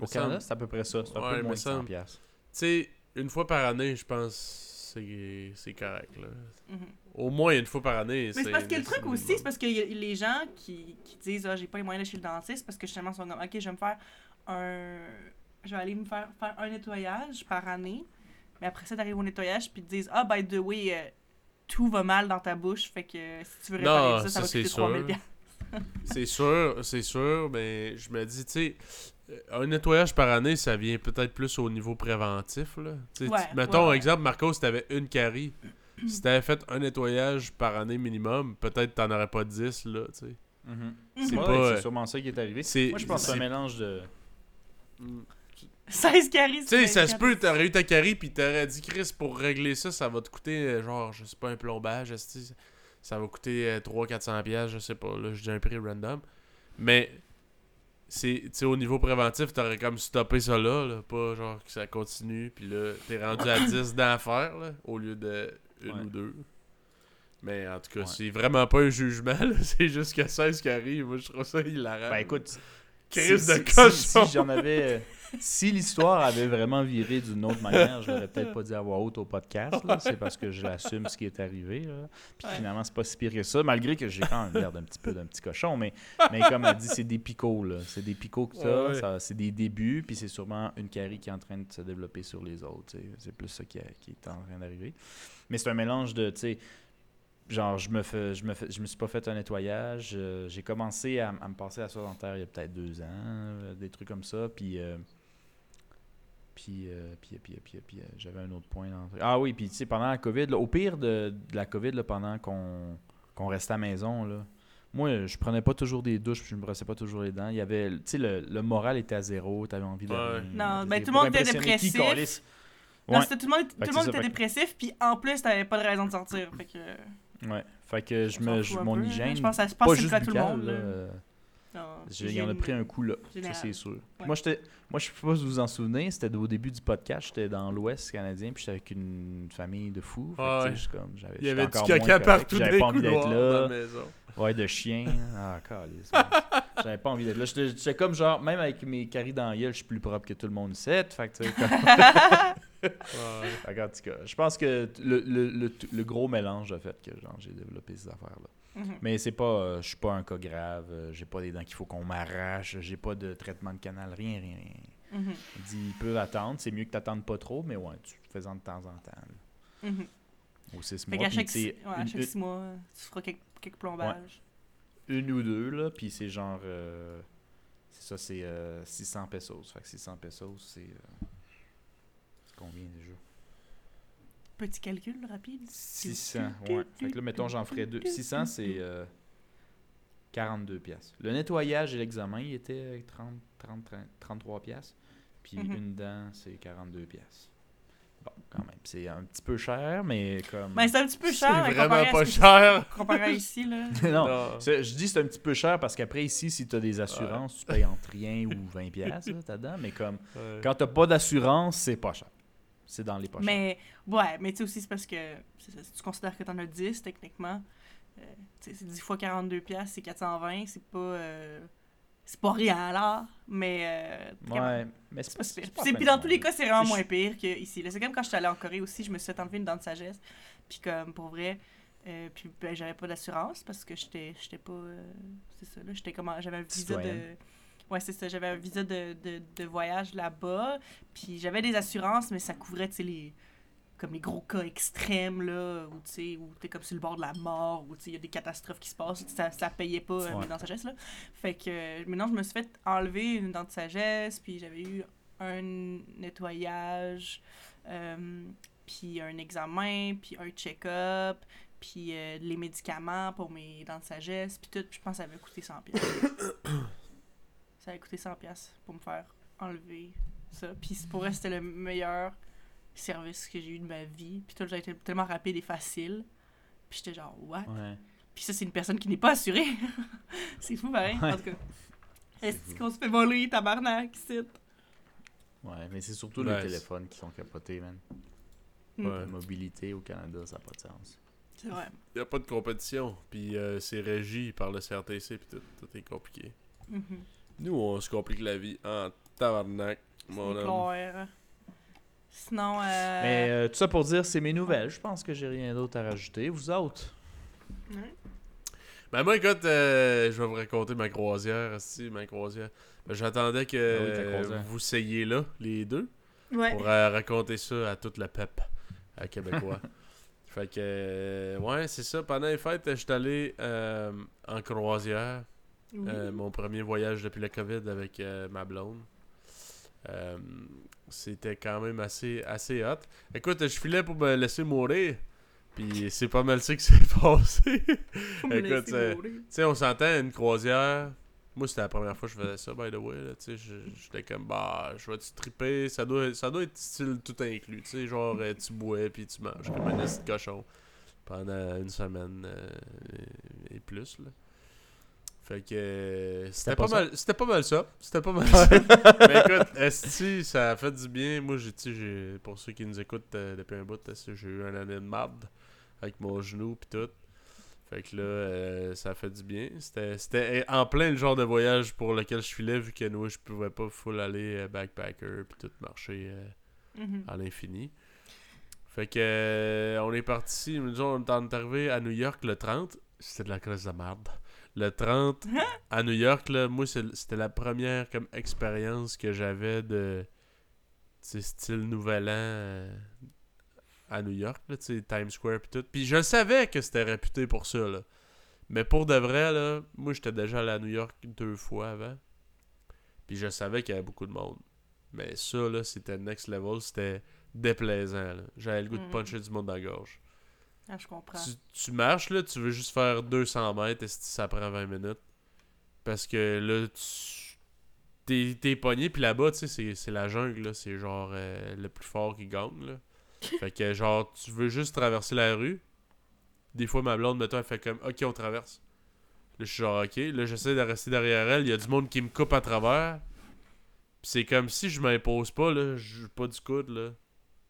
Au Canada, c'est à peu près ça. C'est un peu moins de 100$. Tu sais, une fois par année, je pense... C'est correct, là. Au moins une fois par année. Mais c'est parce que le truc minimum. Aussi, c'est parce que y a les gens qui disent « Ah, j'ai pas les moyens d'aller chez le dentiste » parce que justement, ils sont comme « Ok, je vais aller me faire un nettoyage par année. » Mais après ça, t'arrives au nettoyage, puis ils te disent « Ah, by the way, tout va mal dans ta bouche, fait que si tu veux réparer ça va coûter 3000$. » C'est sûr, mais je me dis, tu sais... Un nettoyage par année, ça vient peut-être plus au niveau préventif. Là. Mettons, exemple, Marcos, si t'avais une carie, si t'avais fait un nettoyage par année minimum, peut-être t'en aurais pas 10. Là, c'est sûrement ça qui est arrivé. Moi, je pense que c'est un mélange de... 16 caries. Tu sais, ça se peut, t'aurais eu ta carie, puis t'aurais dit, Chris, pour régler ça, ça va te coûter, genre, je sais pas, un plombage. Ça va coûter 300-400$, je sais pas. Là, je dis un prix random. Mais... C'est au niveau préventif, t'aurais comme stoppé ça là, pas genre que ça continue, puis là, t'es rendu à 10 dents à faire, là, au lieu de 1 ou 2. Mais en tout cas, c'est vraiment pas un jugement, là, c'est juste que 16 caries, moi je trouve ça hilarant. Ben écoute, crise de cochon! Si j'en avais... Si l'histoire avait vraiment viré d'une autre manière, je l'aurais peut-être pas dit à voix haute au podcast. Là. C'est parce que je l'assume ce qui est arrivé. Là. Puis finalement, c'est pas si pire que ça, malgré que j'ai quand même l'air d'un petit cochon. Mais comme elle dit, c'est des picots. Là. C'est des picots que t'as. Ouais. Ça, c'est des débuts, puis c'est sûrement une carie qui est en train de se développer sur les autres. T'sais. C'est plus ça qui est en train d'arriver. Mais c'est un mélange de... Genre, je me suis pas fait un nettoyage. J'ai commencé à me passer à la soie dentaire il y a peut-être 2 ans. Des trucs comme ça. Puis j'avais un autre point. Ah oui, puis tu sais, pendant la COVID, là, au pire de la COVID, là, pendant qu'on restait à la maison, là, moi, je prenais pas toujours des douches, puis je me brossais pas toujours les dents. Il y avait, tu sais, le moral était à zéro, t'avais envie de... Non, mais tout le monde était dépressif. Tout le monde était dépressif, puis en plus, t'avais pas de raison de sortir. Fait que... Ouais, fait que mon hygiène, je pense que pas juste buccale, tout le monde, là. Il en a pris un coup là, ça c'est sûr. Ouais. Moi, je sais pas si vous vous en souvenez, c'était au début du podcast, j'étais dans l'Ouest canadien, puis j'étais avec une famille de fous. Il y avait du caca partout, j'avais pas envie d'être là. Ouais, de chiens. Ah, câlisse. J'avais pas envie d'être là. J'étais comme genre, même avec mes caries dans la gueule, je suis plus propre que tout le monde ici. Fait que tu sais, comme... En tout cas, je pense que le gros mélange a fait que genre, j'ai développé ces affaires-là. Mm-hmm. Mais c'est pas, je suis pas un cas grave, j'ai pas des dents qu'il faut qu'on m'arrache, j'ai pas de traitement de canal, rien. Mm-hmm. Il dit, il peut attendre, c'est mieux que t'attendes pas trop, mais ouais, tu le faisant de temps en temps. Mm-hmm. Ou 6 mois. À chaque 6 mois, tu feras quelques plombages. Ouais. Une ou deux, là, puis c'est genre, c'est ça, c'est 600 pesos. Fait que 600 pesos, c'est combien déjà? Petit calcul rapide. 600, ouais. Fait que là, mettons, j'en ferais deux. 600, c'est 42 piastres. Le nettoyage et l'examen, il était 33 piastres. Puis une dent, c'est 42 piastres. Bon, quand même. C'est un petit peu cher, mais comme... Mais c'est un petit peu cher. C'est vraiment pas cher. Comparé à ici, là. Non. Je dis c'est un petit peu cher parce qu'après, ici, si t'as des assurances, tu payes entre rien ou 20 piastres, là, ta dent. Mais comme, quand t'as pas d'assurance, c'est pas cher. C'est dans les poches. Mais, ouais, mais tu sais aussi, c'est parce que si tu considères que t'en as 10, techniquement, c'est 10 fois 42 piastres, c'est 420, c'est pas rien, là, mais... ouais, mais c'est pas pire. Puis dans tous les cas, c'est vraiment moins pire qu'ici. C'est comme quand je suis allée en Corée aussi, je me suis fait enlever une dent de sagesse, puis comme, pour vrai, puis ben, j'avais pas d'assurance, parce que j'étais pas... c'est ça, là, j'étais comme... J'avais un visa de... Ouais, c'est ça. J'avais un visa de voyage là-bas. Puis j'avais des assurances, mais ça couvrait, tu sais, les gros cas extrêmes, là, où tu sais, où t'es comme sur le bord de la mort, où tu sais, il y a des catastrophes qui se passent, ça payait pas mes dents de sagesse, là. Fait que maintenant, je me suis fait enlever une dent de sagesse, puis j'avais eu un nettoyage, puis un examen, puis un check-up, puis les médicaments pour mes dents de sagesse, puis tout. Puis je pense que ça avait coûté 100 piastres. Ça a coûté 100 piastres pour me faire enlever ça. Puis pour elle, c'était le meilleur service que j'ai eu de ma vie. Puis tout, j'ai été tellement rapide et facile. Puis j'étais genre, what? Ouais. Puis ça, c'est une personne qui n'est pas assurée. C'est fou, pareil. Ouais. En tout cas, est-ce qu'on se fait voler, tabarnak, c'est... Ouais, mais c'est surtout les téléphones qui sont capotés, man. Ouais. La mobilité au Canada, ça n'a pas de sens. C'est vrai. Il n'y a pas de compétition. Puis c'est régi par le CRTC, puis tout est compliqué. Mm-hmm. Nous, on se complique la vie en tabarnak, mon homme. Sinon, mais tout ça pour dire, c'est mes nouvelles. Je pense que j'ai rien d'autre à rajouter. Vous autres? Ben moi, écoute, je vais vous raconter ma croisière. Ben, j'attendais que vous soyez là, les deux, pour raconter ça à toute la pep à Québécois. Fait que, ouais, c'est ça. Pendant les fêtes, je suis allé en croisière. Oui. Mon premier voyage depuis la COVID avec ma blonde. C'était quand même assez hot. Écoute, je filais pour me laisser mourir. Puis c'est pas mal ça qui s'est passé. Écoute, tu sais, on s'entend une croisière. Moi, c'était la première fois que je faisais ça, by the way. Tu sais, j'étais comme, bah, je vais-tu triper? Ça doit être style tout inclus. Tu sais, genre, tu bois puis tu manges comme un petit cochon pendant une semaine et plus, là. Fait que c'était pas mal ça. Mais écoute, esti, ça a fait du bien. Moi, j'ai pour ceux qui nous écoutent depuis un bout, j'ai eu un année de marde avec mon genou pis tout. Fait que là, ça a fait du bien. C'était en plein le genre de voyage pour lequel je filais, vu que nous, je pouvais pas full aller backpacker pis tout marcher à l'infini. Fait que on est parti, on est arrivé à New York le 30. C'était de la crise de marde. Le 30, à New York, là, moi, c'était la première comme expérience que j'avais de style nouvel an à New York, là, Times Square pis tout. Puis je savais que c'était réputé pour ça, là. Mais pour de vrai, là, moi, j'étais déjà allé à New York 2 fois avant. Puis je savais qu'il y avait beaucoup de monde. Mais ça, là, c'était next level, c'était déplaisant, là. J'avais le goût de puncher du monde dans la gorge. Ah, je comprends. Tu marches, là, tu veux juste faire 200 mètres et ça prend 20 minutes. Parce que là, t'es pogné, puis là-bas, tu sais, c'est la jungle, là. C'est genre le plus fort qui gagne, là. Fait que genre, tu veux juste traverser la rue. Des fois, ma blonde, mettons, elle fait comme, OK, on traverse. Là, je suis genre, OK. Là, j'essaie de rester derrière elle. Il y a du monde qui me coupe à travers. Puis c'est comme si je m'impose pas, là. Je joue pas du coude, là.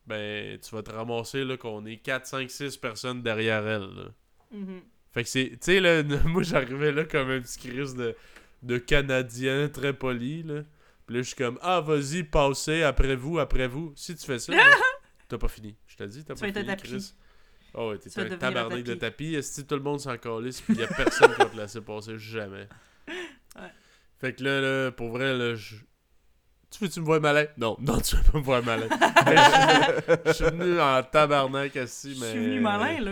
Ben, tu vas te ramasser là, qu'on est 4, 5, 6 personnes derrière elle. Là. Fait que c'est... Tu sais, là, moi, j'arrivais là comme un petit Chris de... de Canadiens très polis, là. Puis là, je suis comme, ah, vas-y, passez, après vous. Si tu fais ça, là, t'as pas fini. Je te dis, t'as pas fini, Chris. Oh, ouais, t'es un tabarnak de tapis. Est-ce que tout le monde s'en calisse, puis il y a personne qui va te laisser passer, jamais. Ouais. Fait que là, pour vrai, là, tu veux-tu me voir malin? Non, tu veux pas me voir malin. Je suis venu en tabarnak assis, mais... Je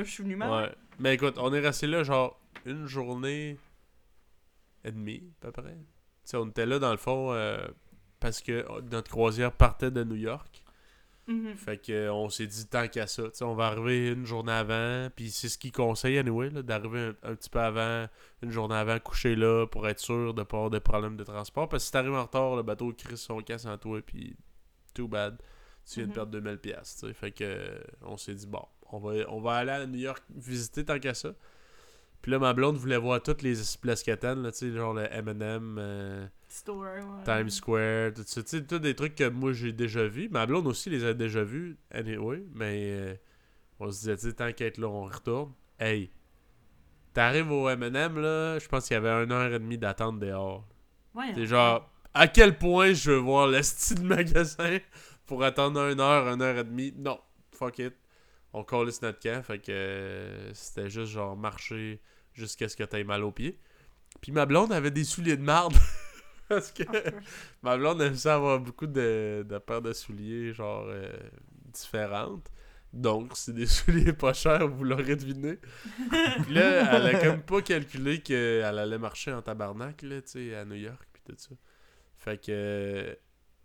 suis venu malin. Ouais. Mais écoute, on est resté là, genre, une journée et demie, à peu près. Tu sais, on était là, dans le fond, parce que notre croisière partait de New York. Mm-hmm. Fait qu'on s'est dit, tant qu'à ça, tu sais, on va arriver une journée avant. Puis c'est ce qu'ils conseillent, anyway, là, d'arriver un petit peu avant, une journée avant, coucher là, pour être sûr de ne pas avoir de problème de transport. Parce que si t'arrives en retard, le bateau crisse son casse en toi, puis too bad. Tu viens de perdre 2000$, tu sais. Fait qu'on s'est dit, bon, on va aller à New York visiter tant qu'à ça. Puis là, ma blonde voulait voir toutes les places catanes, là, tu sais, genre le M&M, Store, ouais. Times Square, tout ça. Tu sais, tous des trucs que moi, j'ai déjà vus. Ma blonde aussi les a déjà vus, anyway, mais on se disait, tu sais, tant qu'à être là, on retourne. Hey, t'arrives au M&M, là, je pense qu'il y avait 1h30 d'attente dehors. Ouais. C'est genre, à quel point je veux voir le style de magasin pour attendre 1h30? Non, fuck it. On collisse notre camp, fait que c'était juste genre marcher jusqu'à ce que t'aies mal aux pieds. Puis ma blonde avait des souliers de marde. Parce que ma blonde aime ça avoir beaucoup de paires de souliers genre différentes. Donc, c'est des souliers pas chers, vous l'aurez deviné. Puis là, elle a comme pas calculé qu'elle allait marcher en tabarnak, là, tu sais, à New York, puis tout ça. Fait que...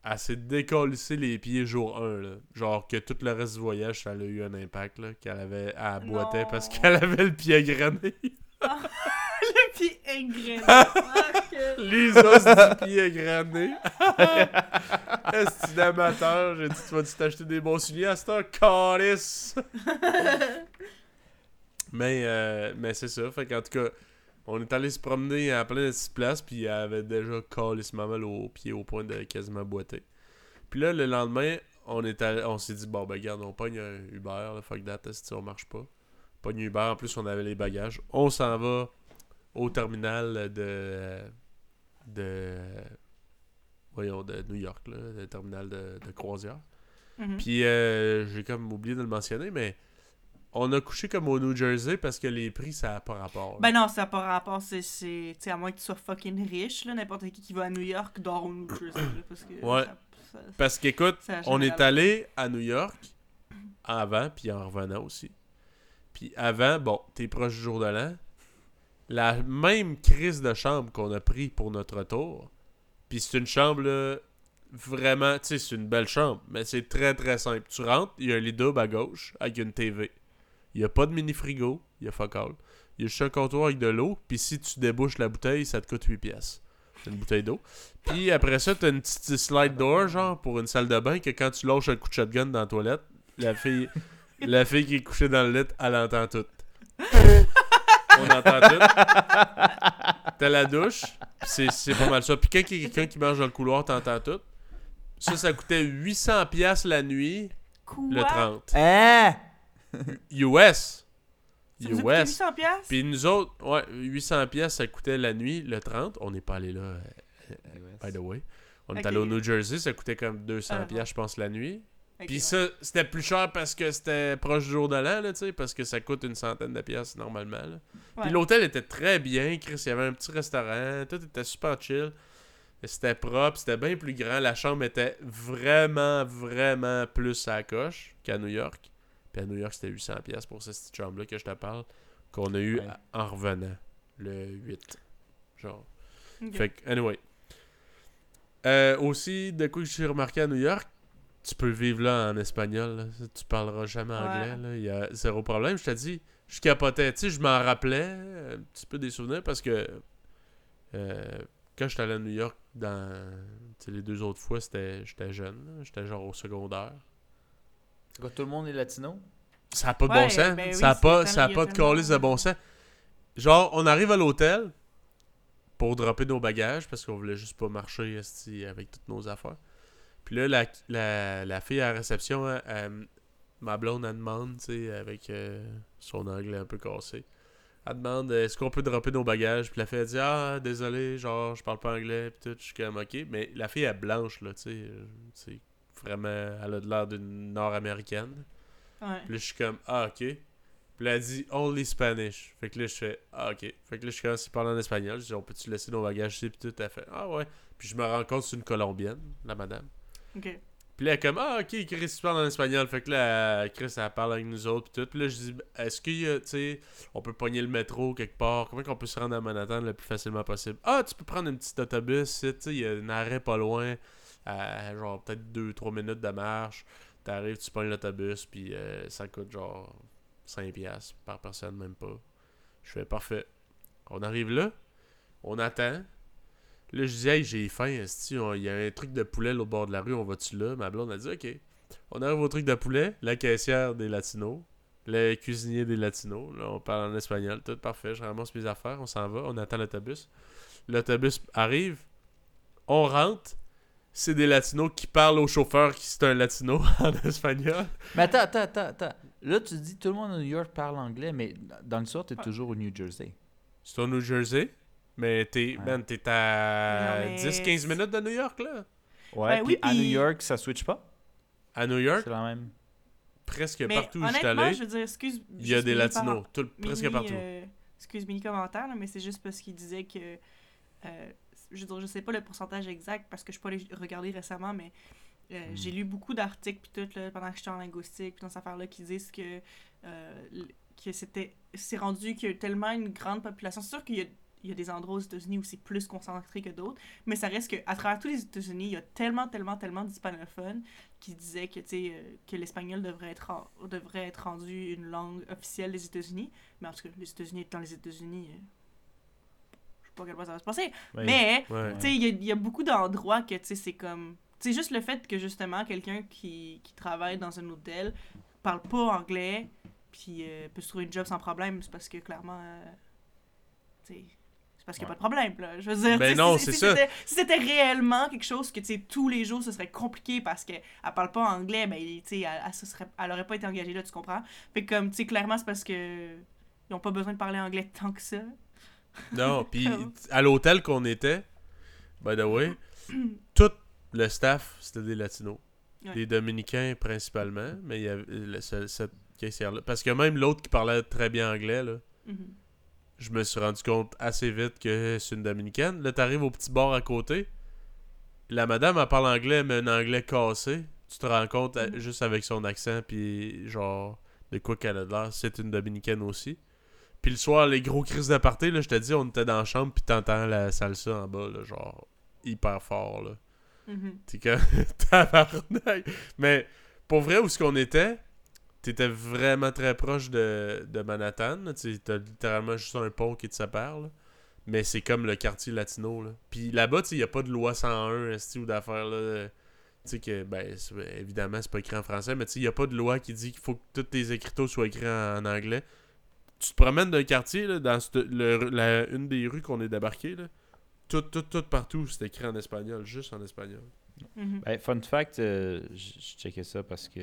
elle s'est décollissée les pieds jour 1, là. Genre que tout le reste du voyage, ça a eu un impact, là, elle boitait parce qu'elle avait le pied égrené. Le pied égrené. Les os du pied égrené. Est-ce amateur? J'ai dit, tu vas-tu t'acheter des bons souliers à cette heure? Calisse! Mais c'est ça, fait qu'en tout cas... on est allé se promener à plein de petites places, puis elle avait déjà calissement mal au pied au point de quasiment boiter. Puis là, le lendemain, on s'est dit, bon, ben, regarde, on pogne un Uber, là, fuck that, si on marche pas. Pogne Uber, en plus, on avait les bagages. On s'en va au terminal de New York, là, le terminal de croisière. Mm-hmm. Puis j'ai comme oublié de le mentionner, mais... on a couché comme au New Jersey parce que les prix, ça n'a pas rapport. Là. Ben non, ça n'a pas rapport. C'est à moins que tu sois fucking riche, là, n'importe qui va à New York dort au New Jersey. Là, parce que ouais. Parce qu'écoute, on est allé à New York avant, puis en revenant aussi. Puis avant, bon, t'es proche du jour de l'an. La même crise de chambre qu'on a pris pour notre retour. Puis c'est une chambre, là, vraiment, tu sais, c'est une belle chambre, mais c'est très, très simple. Tu rentres, il y a un lit double à gauche avec une TV. Il n'y a pas de mini-frigo, il y a fuck all. Il y a juste un comptoir avec de l'eau, puis si tu débouches la bouteille, ça te coûte 8$. C'est une bouteille d'eau. Puis après ça, t'as une petite slide door, genre, pour une salle de bain, que quand tu lâches un coup de shotgun dans la toilette, la fille qui est couchée dans le lit, elle entend tout. On entend tout. T'as la douche, c'est pas mal ça. Puis quand il y a quelqu'un qui marche dans le couloir, t'entends tout. Ça coûtait 800$ la nuit, quoi? Le 30. Hein? US. Puis nous autres, ouais, 800$, ça coûtait la nuit, le 30. On n'est pas allé là, by the way. On est allé au New Jersey, ça coûtait comme 200$, je pense, la nuit. Okay, puis ça, c'était plus cher parce que c'était proche du jour de l'an, là, tu sais, parce que ça coûte une centaine de $ normalement. Là. Ouais. Puis l'hôtel était très bien, Chris, il y avait un petit restaurant, tout était super chill. C'était propre, c'était bien plus grand. La chambre était vraiment, vraiment plus à la coche qu'à New York. Puis à New York, c'était 800$ pour cette petite chambre-là que je te parle, qu'on a eu en revenant, le 8. Genre. Okay. Fait que, anyway. Aussi, de quoi j'ai remarqué à New York, tu peux vivre là en espagnol, là. Tu parleras jamais anglais, là. Il y a zéro problème. Je te dis, je capotais, tu sais, je m'en rappelais un petit peu des souvenirs parce que quand j'étais allé à New York, les deux autres fois, j'étais jeune, là. J'étais genre au secondaire. Quoi, tout le monde est latino? Ça n'a pas de bon sens. Ben oui, ça n'a pas de calice de bon sens. Genre, on arrive à l'hôtel pour dropper nos bagages parce qu'on voulait juste pas marcher avec toutes nos affaires. Puis là, la fille à la réception, ma blonde, elle demande, tu sais, avec son anglais un peu cassé. Elle demande est-ce qu'on peut dropper nos bagages, puis la fille elle dit ah désolé genre je parle pas anglais puis tout, je suis comme ok, mais la fille elle blanche là, tu sais, c'est vraiment, elle a de l'air d'une nord-américaine. Ouais. Puis là je suis comme ah ok. Puis là elle dit only Spanish. Fait que là je fais ah ok. Fait que là je suis comme si parle en espagnol, je dis on peut-tu laisser nos bagages ici puis tout, elle fait ah ouais. Puis je me rends compte c'est une Colombienne, la madame. Ok. Puis là, elle est comme, ah, ok, Chris parle en espagnol. Fait que là, Chris, elle parle avec nous autres. Puis tout. Puis là, je dis, est-ce qu'il y a, tu sais, on peut pogner le métro quelque part? Comment qu'on peut se rendre à Manhattan le plus facilement possible? Ah, tu peux prendre un petit autobus. Tu sais, il y a un arrêt pas loin. À, genre, peut-être 2-3 minutes de marche. T'arrives, tu pognes l'autobus. Puis ça coûte, genre, 5$ par personne, même pas. Je fais, parfait. On arrive là. On attend. Là, je dis, hey, j'ai faim, esti, il y a un truc de poulet au bord de la rue, on va-tu là? Ma blonde a dit, ok. On arrive au truc de poulet, la caissière des Latinos, le cuisinier des Latinos, là, on parle en espagnol, tout parfait, je ramasse mes affaires, on s'en va, on attend l'autobus. L'autobus arrive, on rentre, c'est des Latinos qui parlent au chauffeur qui c'est un Latino en espagnol. Mais attends. Là, tu dis, tout le monde à New York parle anglais, mais dans le soir, t'es toujours au New Jersey. C'est au New Jersey? Mais t'es, ouais. Man, t'es à 10-15 minutes de New York, là. Ouais, ben, puis oui, à New York, ça switch pas? À New York? C'est la même. Presque mais partout où je suis allé, il y a des Latinos. Presque partout. Excuse mini-commentaire, mais c'est juste parce qu'il disait que... je sais pas le pourcentage exact, parce que je suis pas allé regarder récemment, mais j'ai lu beaucoup d'articles puis tout, là, pendant que j'étais en linguistique, puis dans cette affaire-là, qui disent que c'est rendu qu'il y a tellement une grande population. C'est sûr qu'il y a... Il y a des endroits aux États-Unis où c'est plus concentré que d'autres, mais ça reste qu'à travers tous les États-Unis, il y a tellement d'hispanophones qui disaient que, tu sais, que l'espagnol devrait être rendu une langue officielle des États-Unis. Mais en tout cas, les États-Unis étant les États-Unis, je sais pas à quel point ça va se passer. Oui. Mais, ouais. Tu sais, il y a beaucoup d'endroits que, tu sais, c'est comme... Tu sais, juste le fait que, justement, quelqu'un qui travaille dans un hôtel parle pas anglais, puis peut se trouver une job sans problème, c'est parce que, clairement, tu sais... Parce qu'il n'y a pas de problème, là. Je veux dire, ben non, c'est ça. Si c'était réellement quelque chose que, tu sais, tous les jours, ce serait compliqué parce qu'elle ne parle pas anglais, ben, tu sais, elle n'aurait pas été engagée, là, tu comprends? Fait que, comme, tu sais, clairement, c'est parce que ils n'ont pas besoin de parler anglais tant que ça. Non, puis à l'hôtel qu'on était, by the way, tout le staff, c'était des Latinos. Ouais. Des Dominicains, principalement, mais il y avait cette caissière-là. Parce que même l'autre qui parlait très bien anglais, là... Mm-hmm. Je me suis rendu compte assez vite que c'est une Dominicaine. Là, t'arrives au petit bar à côté. La madame, elle parle anglais, mais un anglais cassé. Tu te rends compte, juste avec son accent, puis genre, de quoi qu'elle a de l'air. C'est une Dominicaine aussi. Puis le soir, les gros crises d'aparté, là, je te dis, on était dans la chambre, puis t'entends la salsa en bas, là, genre, hyper fort, là. Mm-hmm. T'es comme, tabarnak. Mais pour vrai, où est-ce qu'on était... T'étais vraiment très proche de Manhattan. T'as littéralement juste un pont qui te sépare. Là. Mais c'est comme le quartier latino. Là. Puis là-bas, il n'y a pas de loi 101 ou d'affaires. Là, que, ben, évidemment, c'est pas écrit en français, mais il n'y a pas de loi qui dit qu'il faut que tous tes écriteaux soient écrits en anglais. Tu te promènes d'un quartier, là, dans une des rues qu'on est débarqué. Là. Tout partout, c'est écrit en espagnol, juste en espagnol. Mm-hmm. Ben, fun fact, je checkais ça parce que...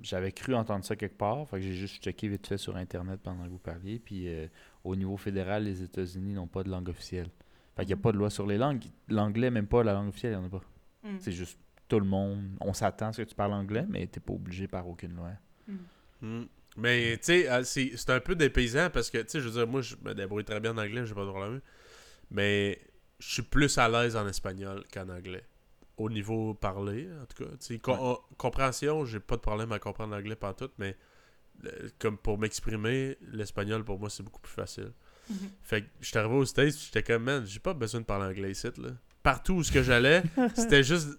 j'avais cru entendre ça quelque part, fait que j'ai juste checké vite fait sur internet pendant que vous parliez, puis au niveau fédéral, les États-Unis n'ont pas de langue officielle. Fait qu'il n'y a pas de loi sur les langues. L'anglais, même pas la langue officielle, il n'y en a pas. Mm. C'est juste tout le monde, on s'attend à ce que tu parles anglais, mais t'es pas obligé par aucune loi. Mm. Mais tu sais, c'est un peu dépaysant parce que, tu sais, je veux dire, moi je me débrouille très bien en anglais, j'ai pas de problème, mais je suis plus à l'aise en espagnol qu'en anglais. Au niveau parlé, en tout cas. Compréhension, j'ai pas de problème à comprendre l'anglais pantoute, mais comme pour m'exprimer, l'espagnol, pour moi, c'est beaucoup plus facile. Mm-hmm. Fait que j'étais arrivé aux States, j'étais comme, man, j'ai pas besoin de parler anglais ici, là. Partout où ce que j'allais, c'était juste,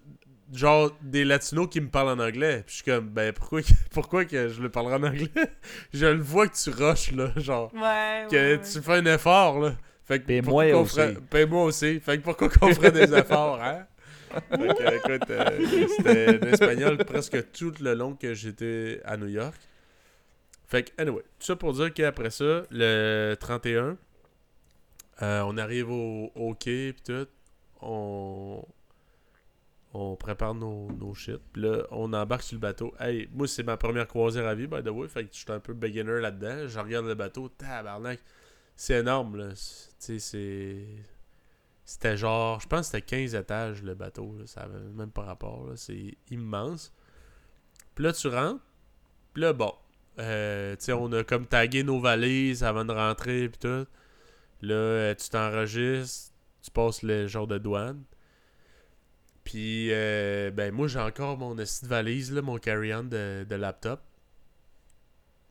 genre, des Latinos qui me parlent en anglais. Puis je suis comme, ben, pourquoi que je le parlerai en anglais? Je le vois que tu rushes, là, genre. Ouais, que tu fais un effort, là. Fait que paye-moi aussi. Paye-moi aussi. Fait que pourquoi qu'on ferait des efforts, hein? Donc, écoute, c'était l'espagnol presque tout le long que j'étais à New York. Fait que, anyway, tout ça pour dire qu'après ça, le 31, on arrive au quai, pis tout. On On prépare nos shit. Puis là, on embarque sur le bateau. Hey, moi, c'est ma première croisière à vie, by the way. Fait que je suis un peu beginner là-dedans. Je regarde le bateau. Tabarnak. C'est énorme, là. Tu sais, c'était genre... Je pense que c'était 15 étages, le bateau. Là. Ça avait même pas rapport. Là. C'est immense. Puis là, tu rentres. Puis là, bon. Tu sais, on a comme tagué nos valises avant de rentrer, puis tout. Là, tu t'enregistres. Tu passes le genre de douane. Puis, ben, moi, j'ai encore mon esti de valise, là, mon carry-on de laptop.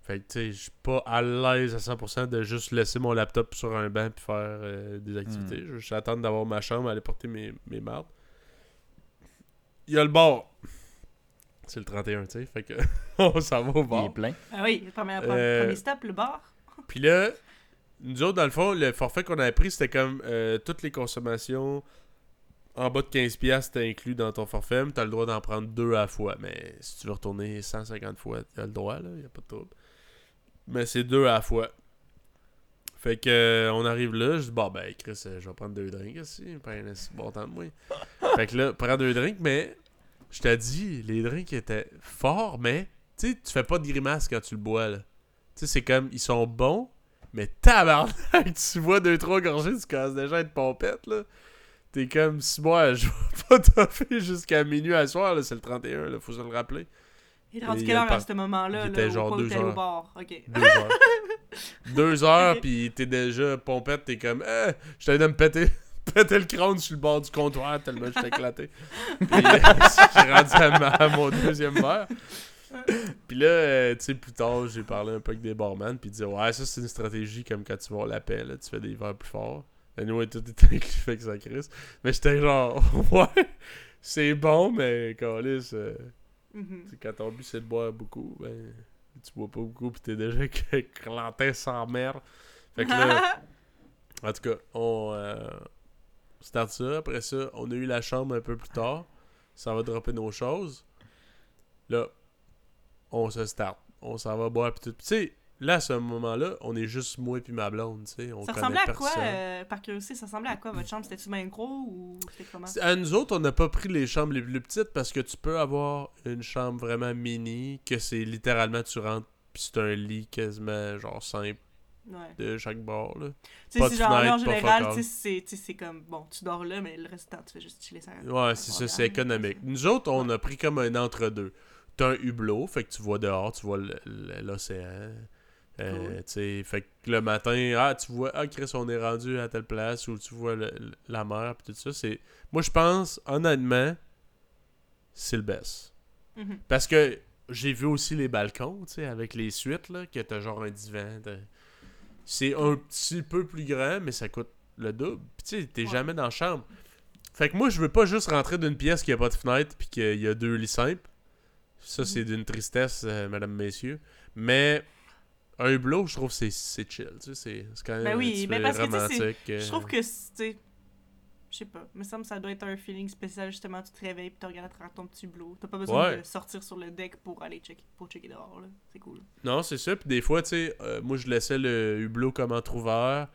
Fait que, tu sais, je suis pas à l'aise à 100% de juste laisser mon laptop sur un banc puis faire des activités. Je vais juste attendre d'avoir ma chambre, aller porter mes mardes. Il y a le bar. C'est le 31, tu sais. Fait que, on s'en va au bar. Il est plein. Ah oui, premier stop, le bar. Puis là, nous autres, dans le fond, le forfait qu'on avait pris, c'était comme toutes les consommations... En bas de 15$, t'es inclus dans ton forfait, mais t'as le droit d'en prendre 2 à la fois. Mais si tu veux retourner 150 fois, t'as le droit, là, y a pas de trouble. Mais c'est 2 à la fois. Fait que, on arrive là, je dis, bon, ben, Chris, je vais prendre 2 drinks ici, pas un bon temps de moi. Fait que là, prends 2 drinks, mais je t'ai dit, les drinks étaient forts, mais, tu sais, tu fais pas de grimace quand tu le bois, là. Tu sais, c'est comme, ils sont bons, mais tabarnak, tu vois 2-3 gorgées, tu commences déjà à être pompette, là. T'es comme, si moi, je vais pas toffer jusqu'à minuit à soir, là, c'est le 31, là, faut se le rappeler. Il est rendu quelle heure à ce moment-là? Il était genre 2 heures. Au bar. Okay. 2 heures. 2 heures, pis t'es déjà pompette, t'es comme, je t'allais de me péter le crâne sur le bord du comptoir tellement j'étais éclaté. Pis j'ai rendu à mon 2e verre. Pis là, tu sais, plus tard, j'ai parlé un peu avec des barman, pis ils disaient, ouais, ça c'est une stratégie comme quand tu vas à la paix, là, tu fais des verres plus forts. Anyway, tout était inclus, fait que ça crisse. Mais j'étais genre, ouais, c'est bon, mais câlisse, quand ton but c'est de boire beaucoup, ben, tu bois pas beaucoup, pis t'es déjà clantin sans merde. Fait que là, en tout cas, on start ça. Après ça, on a eu la chambre un peu plus tard. Ça va dropper nos choses. Là, on se start. On s'en va boire, pis tout. Tu sais, là, à ce moment-là, on est juste moi et ma blonde, tu sais, on connaît personne. Ça ressemblait à quoi, par curiosité, ça ressemblait à quoi, votre chambre? C'était-tu bien gros ou c'était comment? À nous autres, on n'a pas pris les chambres les plus petites parce que tu peux avoir une chambre vraiment mini, que c'est littéralement, tu rentres, puis c'est un lit quasiment, genre, simple, ouais, de chaque bord, là. Tu sais, c'est genre, en général, tu sais, c'est comme, bon, tu dors là, mais le reste du temps, tu fais juste chiller ça. Ouais, c'est ça, c'est économique. Nous autres, on a pris comme un entre-deux. T'as un hublot, fait que tu vois dehors, tu vois l'océan... cool. T'sais, fait que le matin, tu vois, Chris, on est rendu à telle place, ou tu vois la mer, pis tout ça. C'est... Moi, je pense, honnêtement, c'est le best. Mm-hmm. Parce que j'ai vu aussi les balcons, t'sais, avec les suites, là, que t'as genre un divan. C'est un petit peu plus grand, mais ça coûte le double. Pis t'sais, t'es jamais dans la chambre. Fait que moi, je veux pas juste rentrer d'une pièce qui a pas de fenêtre, pis qu'il y a 2 lits simples. Ça, c'est d'une tristesse, madame, messieurs. Mais... un hublot, je trouve que c'est chill, tu sais, c'est quand même ben oui, un petit peu romantique. Je trouve que, tu sais, je sais pas, mais ça doit être un feeling spécial, justement, tu te réveilles et tu regardes à travers ton petit hublot. T'as pas besoin de sortir sur le deck pour aller checker dehors, là. C'est cool. Non, c'est ça, puis des fois, tu sais, moi, je laissais le hublot comme entrouvert,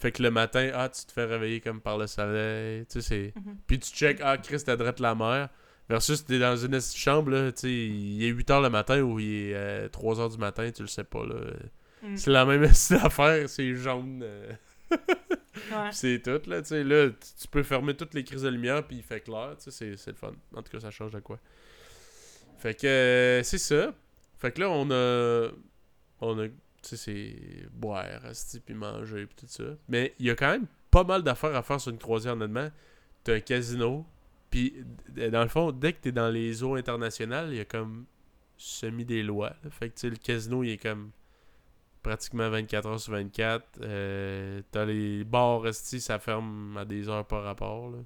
fait que le matin, tu te fais réveiller comme par le soleil, tu sais, c'est... Mm-hmm. Puis tu check, Chris, t'as droite la mer, versus t'es dans une chambre, là, tu sais, il est 8h le matin ou il est 3h du matin, tu le sais pas, là. C'est la même affaire, c'est jaune. Ouais. C'est tout, là, tu sais, là, tu peux fermer toutes les crises de lumière puis il fait clair, tu sais, c'est le fun. En tout cas, ça change de quoi. Fait que, c'est ça. Fait que là, on a, tu sais, c'est boire, rester, puis manger, puis tout ça. Mais il y a quand même pas mal d'affaires à faire sur une croisière, honnêtement. T'as un casino... Puis, dans le fond, dès que t'es dans les eaux internationales, il y a comme semi des lois. Là. Fait que, tu sais, le casino, il est comme pratiquement 24h/24. T'as les bars restis, ça ferme à des heures par rapport. Là.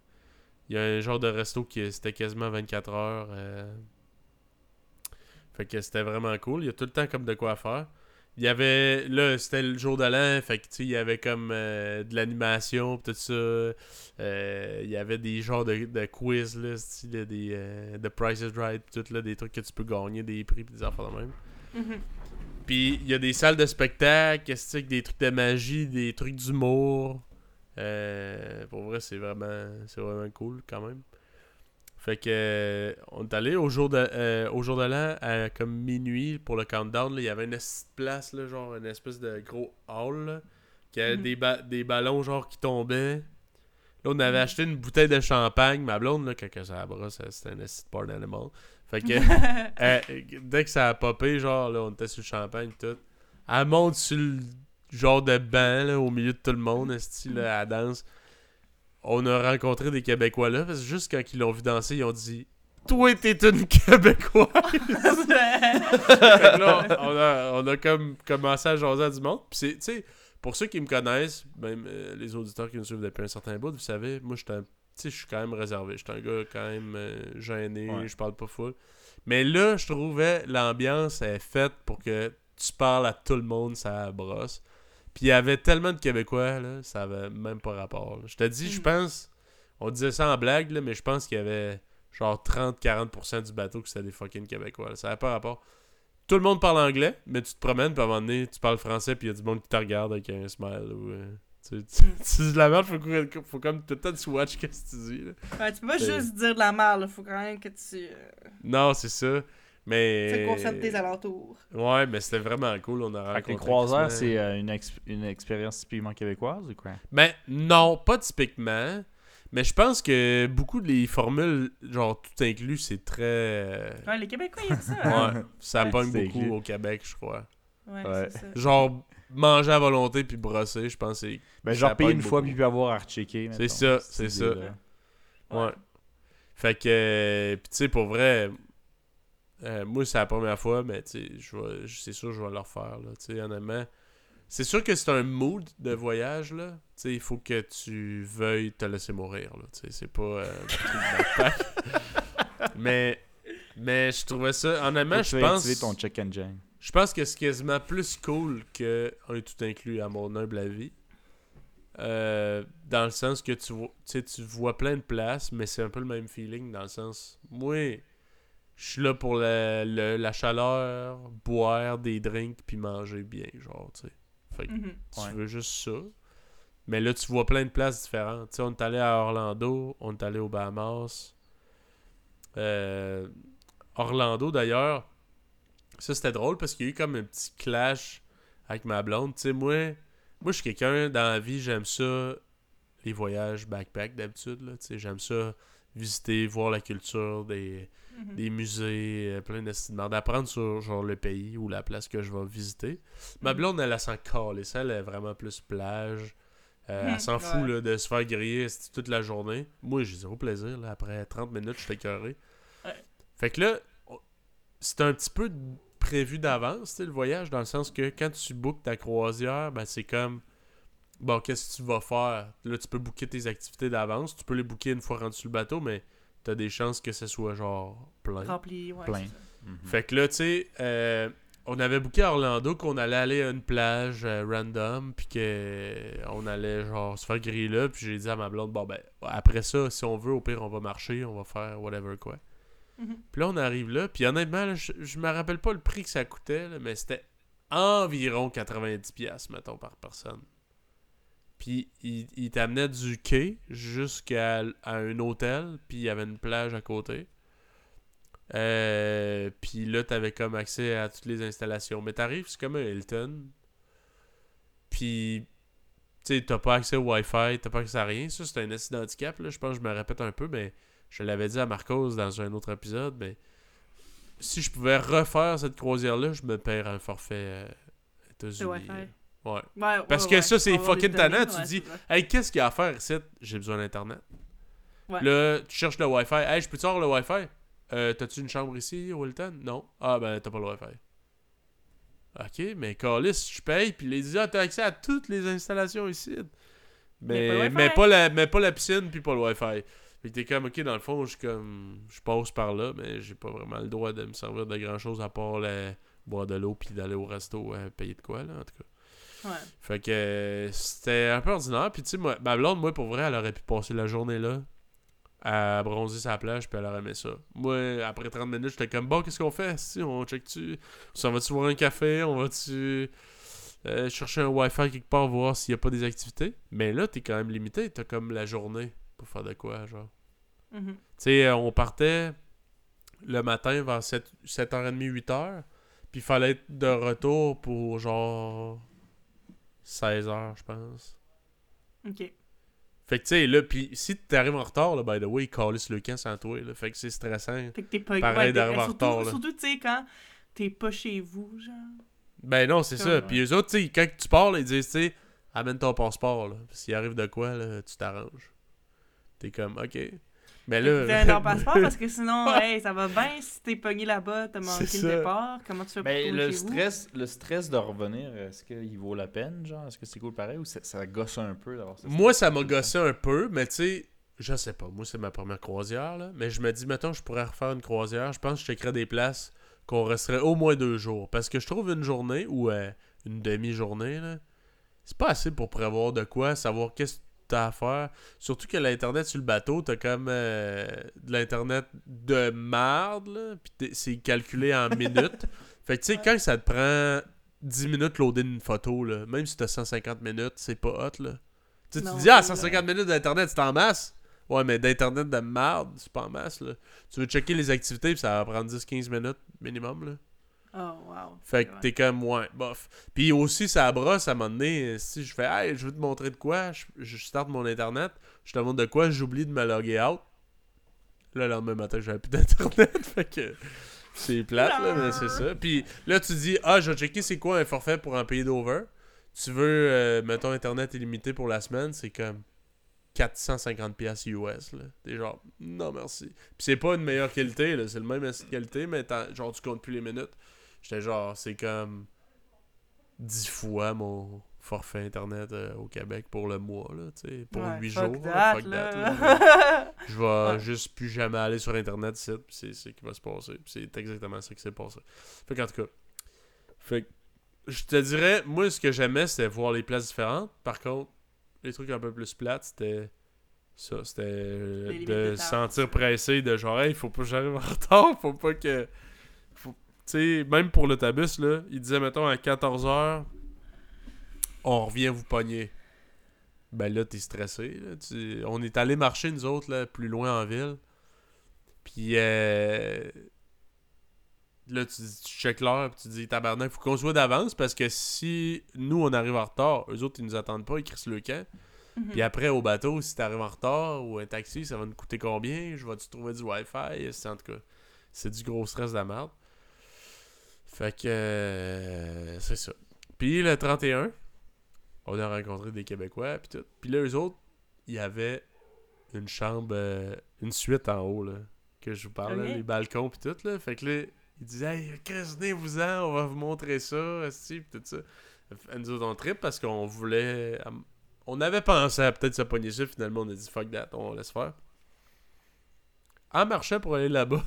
Il y a un genre de resto qui c'était quasiment 24h. Fait que c'était vraiment cool. Il y a tout le temps comme de quoi faire. Il y avait... Là, c'était le jour de l'an, fait que, tu sais, il y avait comme de l'animation, pis tout ça. Il y avait des genres de quiz, là, style de Price is Right, pis tout, là, des trucs que tu peux gagner, des prix, pis des affaires de même. Mm-hmm. Pis il y a des salles de spectacle, des trucs de magie, des trucs d'humour. Pour vrai, c'est vraiment cool, quand même. Fait que on est allé au jour de l'an à comme minuit pour le countdown. Il y avait une place, là, genre une espèce de gros hall là, qui avait des ballons genre qui tombaient. Là, on avait acheté une bouteille de champagne. Ma blonde, là, quand ça brosse, c'était un acid porn animal. Fait que dès que ça a popé, genre, là, on était sur le champagne et tout. Elle monte sur le genre de banc, là, au milieu de tout le monde, style, là, elle danse. On a rencontré des Québécois là, parce que juste quand ils l'ont vu danser, ils ont dit « Toi, t'es une Québécoise! » Fait que là, on a comme commencé à jaser à du monde. Puis c'est, tu sais, pour ceux qui me connaissent, même les auditeurs qui me suivent depuis un certain bout, vous savez, moi, je suis quand même réservé. Je suis un gars quand même gêné, je parle pas full. Mais là, je trouvais l'ambiance est faite pour que tu parles à tout le monde, ça brosse. Puis il y avait tellement de Québécois, là, ça avait même pas rapport. Je te dis, je pense, on disait ça en blague, là, mais je pense qu'il y avait genre 30-40% du bateau que c'était des fucking Québécois. Là. Ça avait pas rapport. Tout le monde parle anglais, mais tu te promènes, puis à un moment donné, tu parles français, puis il y a du monde qui te regarde avec un smile. Ou, tu dis de la merde, faut comme tout le temps tu watch qu'est-ce que tu dis. Là. Ouais, tu peux pas juste dire de la merde, faut quand même que tu... Non, c'est ça. Mais... C'est le concept des alentours. Ouais, mais c'était vraiment cool. On a rencontré les croiseurs, c'est une expérience typiquement québécoise ou quoi? Ben non, pas typiquement. Mais je pense que beaucoup des formules, genre tout inclus, c'est très... Ouais, les Québécois, ils aiment ça. Ouais, ça pogne beaucoup inclus. Au Québec, je crois. Ouais. C'est ça. Genre manger à volonté puis brosser, je pense que c'est... Ben genre payer une beaucoup. Fois puis avoir à rechecker. Mettons, c'est ça. Ouais. Fait que, pis tu sais, pour vrai... moi, c'est la première fois, mais c'est sûr que je vais le refaire. Là, honnêtement, c'est sûr que c'est un mood de voyage. Là. Il faut que tu veuilles te laisser mourir. Là, c'est pas... mais je trouvais ça... Honnêtement, je pense... Tu ton check and jam. Je pense que c'est quasiment plus cool qu'un tout inclus, à mon humble avis. Dans le sens que tu vois plein de places, mais c'est un peu le même feeling. Dans le sens... Oui... Je suis là pour la chaleur, boire des drinks, puis manger bien, genre, tu sais. Fait que tu veux juste ça. Mais là, tu vois plein de places différentes. Tu sais, on est allé à Orlando, on est allé aux Bahamas. Orlando, d'ailleurs, ça, c'était drôle parce qu'il y a eu comme un petit clash avec ma blonde. Tu sais, moi, je suis quelqu'un, dans la vie, j'aime ça, les voyages backpack, d'habitude, là, tu sais, j'aime ça... visiter, voir la culture, des musées, plein d'estimants, d'apprendre sur genre le pays ou la place que je vais visiter. Ma blonde, elle s'en calisse, elle est vraiment plus plage. Elle s'en fout là, de se faire griller toute la journée. Moi, j'ai zéro plaisir. Là. Après 30 minutes, je suis écœuré. Fait que là, c'est un petit peu prévu d'avance, le voyage, dans le sens que quand tu bookes ta croisière, ben c'est comme... Bon, qu'est-ce que tu vas faire? Là, tu peux booker tes activités d'avance. Tu peux les booker une fois rendu sur le bateau, mais t'as des chances que ce soit genre plein. Rempli, ouais. Plein. Fait que là, tu sais, on avait booké à Orlando qu'on allait aller à une plage random, puis qu'on allait genre se faire griller là, puis j'ai dit à ma blonde, bon, ben, après ça, si on veut, au pire, on va marcher, on va faire whatever quoi. Puis là, on arrive là, puis honnêtement, là, je me rappelle pas le prix que ça coûtait, là, mais c'était environ 90$, mettons, par personne. Puis il t'amenait du quai jusqu'à un hôtel, puis il y avait une plage à côté. Puis là, t'avais comme accès à toutes les installations. Mais t'arrives, c'est comme un Hilton. Puis, tu sais, t'as pas accès au Wi-Fi, t'as pas accès à rien. Ça, c'est un accident handicap, là. Je pense que je me répète un peu, mais je l'avais dit à Marcos dans un autre épisode, mais si je pouvais refaire cette croisière-là, je me paierais un forfait États-Unis. Ouais. Parce que ça, c'est fucking tannant. Tu dis, hey, qu'est-ce qu'il y a à faire ici? J'ai besoin d'Internet. Là, tu cherches le Wi-Fi. Hey, je peux-tu avoir le Wi-Fi? T'as-tu une chambre ici, Wilton? Non. Ah, ben, t'as pas le Wi-Fi. Ok, mais câlisse, je paye. Puis les disent, t'as accès à toutes les installations ici. Mais pas la piscine, puis pas le Wi-Fi. Fait que t'es comme, ok, dans le fond, je passe par là, mais j'ai pas vraiment le droit de me servir de grand-chose à part boire de l'eau, puis d'aller au resto, payer de quoi, là, en tout cas. Ouais. Fait que c'était un peu ordinaire. Puis tu sais, ma blonde, moi, pour vrai, elle aurait pu passer la journée là à bronzer sa plage, puis elle aurait aimé ça. Moi, après 30 minutes, j'étais comme, bon, qu'est-ce qu'on fait? Si on check-tu? On va-tu boire un café? On va-tu chercher un Wi-Fi quelque part, voir s'il n'y a pas des activités? Mais là, t'es quand même limité. T'as comme la journée pour faire de quoi, genre. Mm-hmm. Tu sais, on partait le matin vers 7h30, 8h, puis il fallait être de retour pour genre 16h, je pense. OK. Fait que tu sais, là, pis si t'arrives en retard, là, by the way, ils calissent le camp sans toi, là. Fait que c'est stressant. Fait que t'es pas... Pareil ouais, d'arriver en retard, là. Surtout, tu sais, quand t'es pas chez vous, genre... Ben non, c'est ça. Puis eux autres, tu sais, quand tu parles, ils disent, tu sais, amène ton passeport, là. S'il arrive de quoi, là, tu t'arranges. T'es comme, OK. Mais là... T'as ton passeport, parce que sinon, hey, ça va bien. Si t'es pogné là-bas, t'as manqué le départ, comment tu fais pour retourner chez vous? Le stress de revenir, est-ce qu'il vaut la peine, genre? Est-ce que c'est cool pareil? Ou ça gosse un peu d'avoir ça? Moi, ça m'a gossé un peu, mais tu sais, je sais pas. Moi, c'est ma première croisière, là. Mais je me dis, mettons, je pourrais refaire une croisière. Je pense que je checkerais des places... qu'on resterait au moins 2 jours. Parce que je trouve une journée ou une demi-journée, là, c'est pas assez pour prévoir de quoi, savoir qu'est-ce que t'as à faire. Surtout que l'Internet sur le bateau, t'as comme de l'Internet de marde, là, pis c'est calculé en minutes. Fait que tu sais, quand ça te prend 10 minutes loader une photo, là, même si t'as 150 minutes, c'est pas hot, là. T'sais, tu te dis, 150 minutes d'Internet, c'est en masse. Ouais, mais d'Internet de marde, c'est pas en masse, là. Tu veux checker les activités, puis ça va prendre 10-15 minutes minimum, là. Oh, wow. Fait que t'es comme, ouais, bof. Puis aussi, ça brosse à un moment donné. Si je fais, hey, je veux te montrer de quoi, je starte mon Internet, je te montre de quoi, j'oublie de me loguer out. Là, le lendemain matin, j'avais plus d'Internet, fait que c'est plate, là, mais c'est ça. Puis là, tu dis, je vais checker c'est quoi un forfait pour un pays d'over. Tu veux, mettons, Internet illimité pour la semaine, c'est comme... 450$ US, là. T'es genre, non merci. Puis c'est pas une meilleure qualité, là. C'est le même assez de qualité, mais genre, tu comptes plus les minutes. J'étais genre, c'est comme 10 fois mon forfait Internet au Québec pour le mois, là, tu sais, pour 8 jours. Fuck that, là. Je vais juste plus jamais aller sur Internet, c'est ce qui va se passer. Puis c'est exactement ça qui s'est passé. Fait qu'en tout cas, je te dirais, moi, ce que j'aimais, c'était voir les places différentes. Par contre, les trucs un peu plus plates, c'était ça. C'était de sentir pressé, de genre, hey, faut pas que j'arrive en retard, faut pas que. Tu sais, même pour l'autobus, là, il disait, mettons, à 14h, on revient vous pogner. Ben là, t'es stressé. Là, on est allé marcher, nous autres, là, plus loin en ville. Puis là, tu checkes l'heure, puis tu dis, tabarnak, faut qu'on soit d'avance, parce que si nous, on arrive en retard, eux autres, ils nous attendent pas, ils crissent le camp. Mm-hmm. Puis après, au bateau, si t'arrives en retard, ou un taxi, ça va nous coûter combien? Je vais-tu trouver du Wi-Fi? C'est, en tout cas, c'est du gros stress de la merde. Fait que... c'est ça. Puis le 31, on a rencontré des Québécois, puis tout. Puis là, eux autres, il y avait une chambre, une suite en haut, là, que je vous parle, là, les balcons, puis tout, là. Fait que là... Il disait, hey, venez-vous-en, on va vous montrer ça, pis tout ça. Nous autres, on trip parce qu'on voulait. On avait pensé à peut-être se pogner ça, finalement, on a dit, fuck that, on laisse faire. En marchant pour aller là-bas,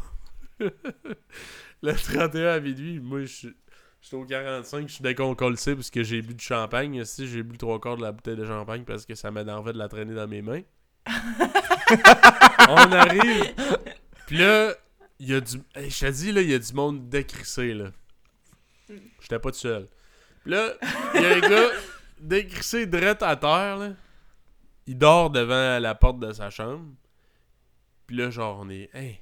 le 31 à minuit, moi, je suis au 45, je suis déconcolcé parce que j'ai bu du champagne. Si j'ai bu 3/4 de la bouteille de champagne parce que ça m'énervait de la traîner dans mes mains. On arrive, pis là. Il y a du... Hey, je te dis, là, il y a du monde décrissé, là. J'étais pas tout seul. Puis là, il y a un gars décrissé drette à terre, là. Il dort devant la porte de sa chambre. Puis là, genre, on est... Hey,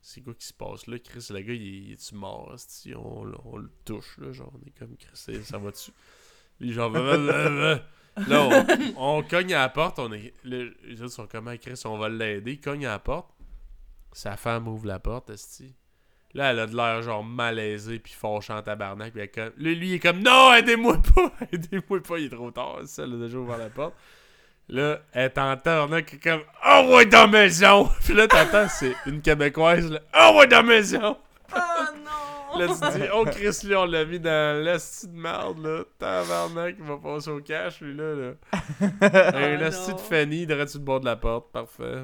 c'est quoi qui se passe, là? Chris, le gars, il est-tu mort? Là, si on le touche, là, genre, on est comme Chris, ça va-tu? Puis genre... Là, on cogne à la porte, on est... Là, les autres sont comme, Chris, on va l'aider. Il cogne à la porte. Sa femme ouvre la porte, esti. Là, elle a de l'air genre malaisée pis fâchée en tabarnak. Pis elle comme... Là, lui, il est comme, non, aidez-moi pas, il est trop tard. Ça, elle a déjà ouvert la porte. Là, elle t'entend, là, qui est comme, envoie dans la maison. Pis là, t'entends, c'est une Québécoise, là, envoie dans la maison. Oh non! Là, tu dis, oh Chris, lui, on l'a mis dans l'esti de merde, là. Tabarnak, il va passer au cash, lui, là. Un l'esti de Fanny, devrais-tu le bord de la porte? Parfait.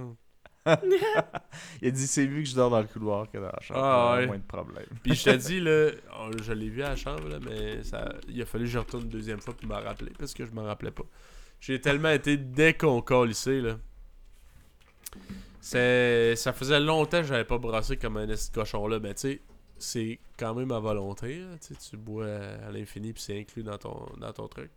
Il a dit, c'est mieux que je dors dans le couloir que dans la chambre. Moins de problème. Puis je te dis, là, je l'ai vu à la chambre, là, mais il a fallu que je retourne une deuxième fois pour m'en rappeler parce que je m'en rappelais pas. J'ai tellement été déconcolissé, là. Ça faisait longtemps que j'avais pas brassé comme un esti de cochon, là. Mais tu sais, c'est quand même à volonté, là. Tu bois à l'infini, puis c'est inclus dans ton truc.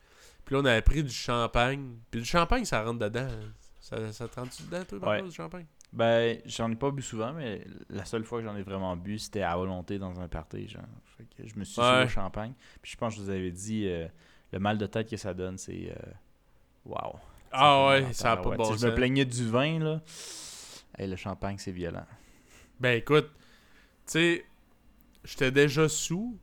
Puis là, on avait pris du champagne. Puis le champagne, ça rentre dedans. Hein. Ça te rentre-tu dedans, toi, Marcos, le champagne? Ben, j'en ai pas bu souvent, mais la seule fois que j'en ai vraiment bu, c'était à volonté dans un party, genre. Fait que je me suis sur le champagne. Puis je pense que je vous avais dit, le mal de tête que ça donne, c'est... Wow. Ah ouais, ça a pas de bon sens. Je me plaignais du vin, là. Hey, le champagne, c'est violent. Ben écoute, tu sais, j'étais déjà sous,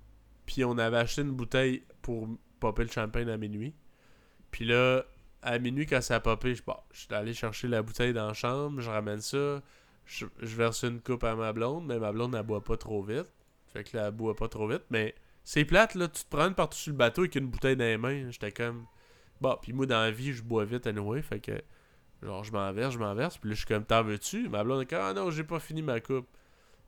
puis on avait acheté une bouteille pour popper le champagne à minuit. Puis là... À minuit, quand ça a popé, je suis allé chercher la bouteille dans la chambre, je ramène ça, je verse une coupe à ma blonde, mais ma blonde, elle boit pas trop vite. Fait que là, elle boit pas trop vite, mais c'est plate, là, tu te prends par-dessus le bateau avec une bouteille dans les mains. J'étais comme... Bon, pis moi, dans la vie, je bois vite anyway, fait que... Genre, je m'en verse, pis là, je suis comme, t'en veux-tu? Ma blonde, elle dit, ah non, j'ai pas fini ma coupe.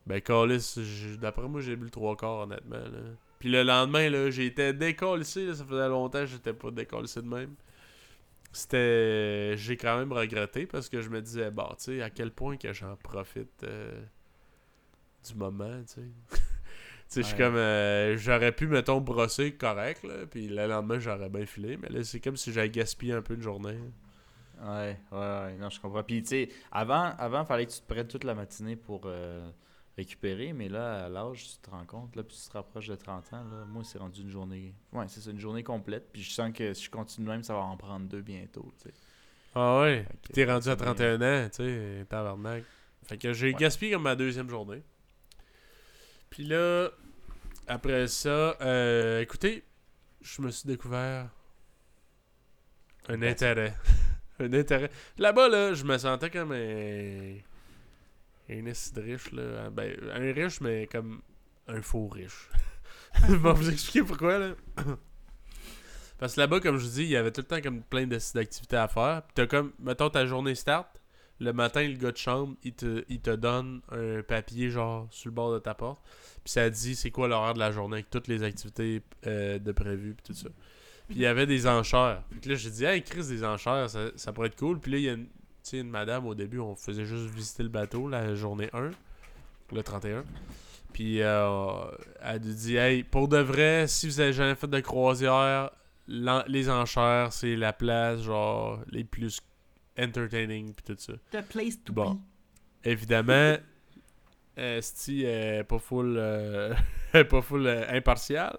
Ben, câlisse, d'après moi, j'ai bu le 3/4, honnêtement, là. Pis le lendemain, là, j'étais décalissé, là, ça faisait longtemps que j'étais pas décalissé de même. C'était... J'ai quand même regretté parce que je me disais, bon, tu sais, à quel point que j'en profite du moment, tu sais. Tu sais, je suis comme... j'aurais pu, mettons, brosser correct, là, puis le lendemain, j'aurais bien filé, mais là, c'est comme si j'avais gaspillé un peu une journée. Ouais, non, je comprends. Puis, tu sais, avant, fallait que tu te prennes toute la matinée pour récupérer, mais là, à l'âge, tu te rends compte, là, puis tu te rapproches de 30 ans, là, moi, c'est rendu une journée... Ouais, c'est ça, une journée complète, puis je sens que si je continue même, ça va en prendre 2 bientôt, tu sais. Ah ouais, puis t'es rendu à 31 ans, tu sais, tabarnak. Fait que j'ai gaspillé comme ma 2e journée. Puis là, après ça, écoutez, je me suis découvert un intérêt. Un intérêt. Là-bas, là, je me sentais comme un... Un riche, là. Ben, un riche, mais comme un faux riche. Je vais vous expliquer pourquoi, là. Parce que là-bas, comme je vous dis, il y avait tout le temps comme plein d'activités à faire. Puis t'as comme, mettons, ta journée start. Le matin, le gars de chambre, il te donne un papier, genre, sur le bord de ta porte. Puis ça dit c'est quoi l'horaire de la journée avec toutes les activités de prévues, puis tout ça. Puis il y avait des enchères. Puis là, j'ai dit, hey, Chris, des enchères, ça pourrait être cool. Puis là, il y a une madame, au début, on faisait juste visiter le bateau, la journée 1, le 31. Puis, elle nous dit, hey, pour de vrai, si vous avez jamais fait de croisière, les enchères, c'est la place, genre, les plus entertaining, puis tout ça. The place to be. Évidemment, Sty est pas full, impartial,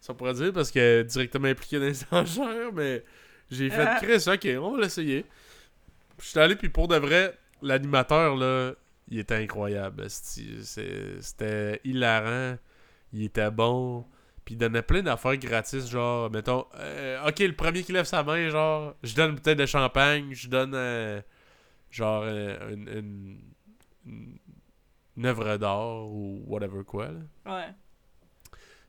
ça pourrait dire, parce que directement impliqué dans les enchères, mais j'ai fait Chris, ok, on va l'essayer. Je suis allé, puis pour de vrai, l'animateur, là, il était incroyable. C'était hilarant. Il était bon. Puis il donnait plein d'affaires gratis, genre, mettons, ok, le premier qui lève sa main, genre, je donne une bouteille de champagne, je donne, genre, une œuvre d'art ou whatever quoi, là. Ouais.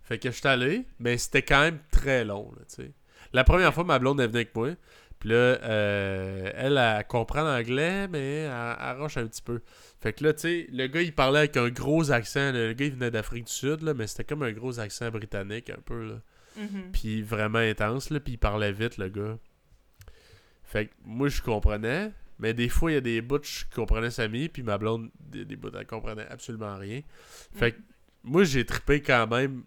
Fait que je suis allé, mais c'était quand même très long, là, tu sais. La première fois, ma blonde est venue avec moi. Puis là, elle comprend l'anglais, mais elle roche un petit peu. Fait que là, tu sais, le gars, il parlait avec un gros accent. Le gars, il venait d'Afrique du Sud, là, mais c'était comme un gros accent britannique, un peu, là. Mm-hmm. Puis vraiment intense, là, puis il parlait vite, le gars. Fait que moi, je comprenais, mais des fois, il y a des bouts, je comprenais sa mie, puis ma blonde, des bouts, elle comprenait absolument rien. Fait que moi, j'ai trippé quand même...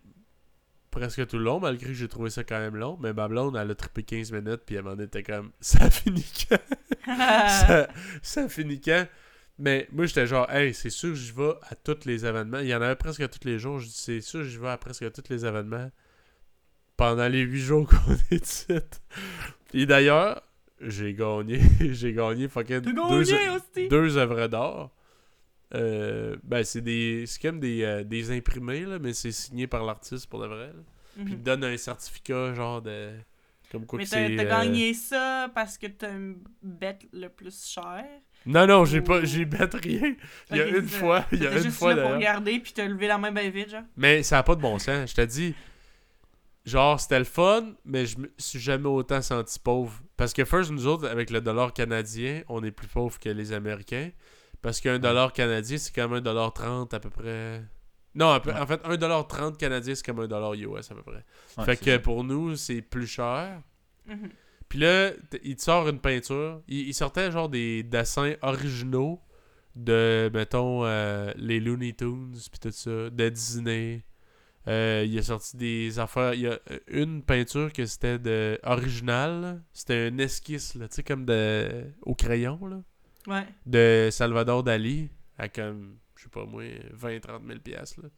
presque tout le long, malgré que j'ai trouvé ça quand même long. Mais ma blonde, elle a trippé 15 minutes, puis à un moment donné, était comme, ça finit quand? ça finit quand? Mais moi, j'étais genre, hey, c'est sûr que j'y vais à tous les événements. Il y en avait presque tous les jours. Je dis, c'est sûr que j'y vais à presque tous les événements pendant les 8 jours qu'on est ici. Et d'ailleurs, j'ai gagné fucking 2 œuvres d'art. Ben c'est comme des imprimés, là, mais c'est signé par l'artiste pour de vrai, là. Mm-hmm. Puis il te donne un certificat genre de comme quoi. Mais t'as gagné ça parce que t'as bet le plus cher? Non, j'ai bet rien. Il y a une fois, d'ailleurs. Pour regarder puis t'as levé la main bien vite, genre. Mais ça a pas de bon sens, je te dis. Genre, c'était le fun, mais je me suis jamais autant senti pauvre parce que first nous autres avec le dollar canadien, on est plus pauvre que les Américains. Parce qu'un dollar canadien, c'est comme $1.30 à peu près. Non, en fait, $1.30 canadien, c'est comme $1 US à peu près. Ouais, fait que ça. Pour nous, c'est plus cher. Mm-hmm. Puis là, il te sort une peinture. Il sortait genre des dessins originaux de, mettons, les Looney Tunes, puis tout ça, de Disney. Il a sorti des affaires. Il y a une peinture que c'était originale. C'était un esquisse, là, tu sais, comme au crayon, là. ouais. de Salvador Dali à comme, je sais pas moi, 20-30 000 $. Là.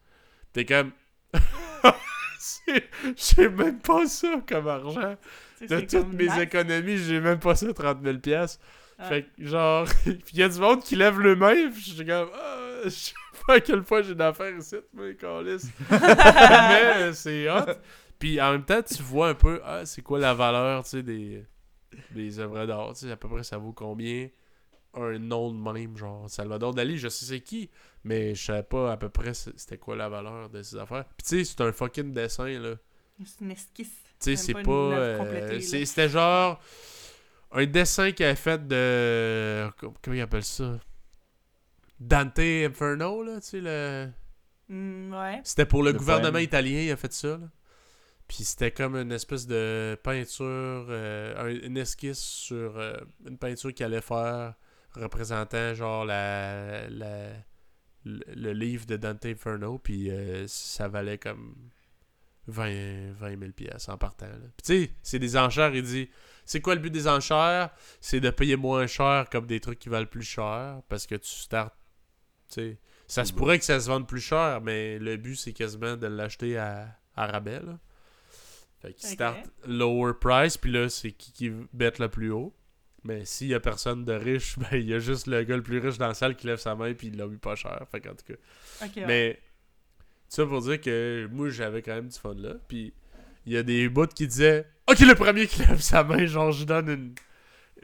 T'es comme... j'ai même pas ça comme argent. T'sais, de toutes mes économies, j'ai même pas ça, 30 000 $. Ouais. Fait que genre... Puis il y a du monde qui lève le main, pis j'ai comme... Oh, je sais pas à quelle fois j'ai d'affaires ici, mais câlisse. Mais c'est hot. Puis en même temps, tu vois un peu, ah, c'est quoi la valeur, tu sais, des œuvres d'art, tu sais, à peu près ça vaut combien un nom de même, genre Salvador Dali, je sais c'est qui, mais je savais pas à peu près c'était quoi la valeur de ces affaires. Puis tu sais, c'est un fucking dessin, là. C'est une esquisse. Tu sais, c'est pas... c'était genre un dessin qu'il avait fait de... Comment il appelle ça? Dante Inferno, là, tu sais, le... ouais. C'était pour le gouvernement italien, il a fait ça, là. Puis c'était comme une espèce de peinture, une esquisse sur une peinture qu'il allait faire représentant genre le livre de Dante Inferno. Puis ça valait comme 20 000 $ en partant. Puis tu sais, c'est des enchères. Il dit, c'est quoi le but des enchères? C'est de payer moins cher comme des trucs qui valent plus cher parce que tu startes, tu sais. Ça se pourrait que ça se vende plus cher, mais le but, c'est quasiment de l'acheter à rabais, là. Fait qu'il start lower price, puis là, c'est qui bête le plus haut. Mais s'il y a personne de riche, ben il y a juste le gars le plus riche dans la salle qui lève sa main, puis il l'a eu pas cher. Fait qu'en tout cas... Okay, ouais. Mais ça pour dire que moi, j'avais quand même du fun là. Puis il y a des bouts qui disaient « Ok, le premier qui lève sa main, genre je donne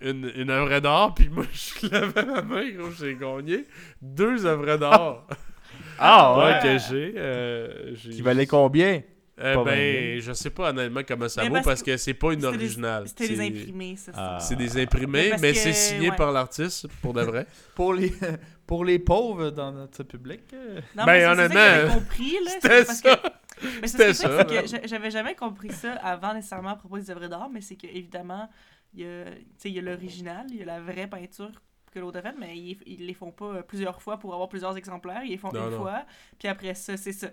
une œuvre d'art. » Puis moi, je levais ma main, gros, j'ai gagné 2 œuvres d'art. Ah ouais! Que j'ai qui valait combien? Je sais pas honnêtement comment ça vaut parce que c'est pas une originale. C'était des imprimés, ça. C'est des imprimés, mais c'est signé par l'artiste, pour de vrai. pour les pauvres dans notre public. Non, mais honnêtement, c'est ça que compris, là, c'était parce ça. Que j'avais jamais compris ça avant nécessairement à propos des œuvres d'art, mais c'est que évidemment, il y a l'original, il y a la vraie peinture que l'autre a fait, mais ils les font pas plusieurs fois pour avoir plusieurs exemplaires, ils les font une fois, puis après ça, c'est ça.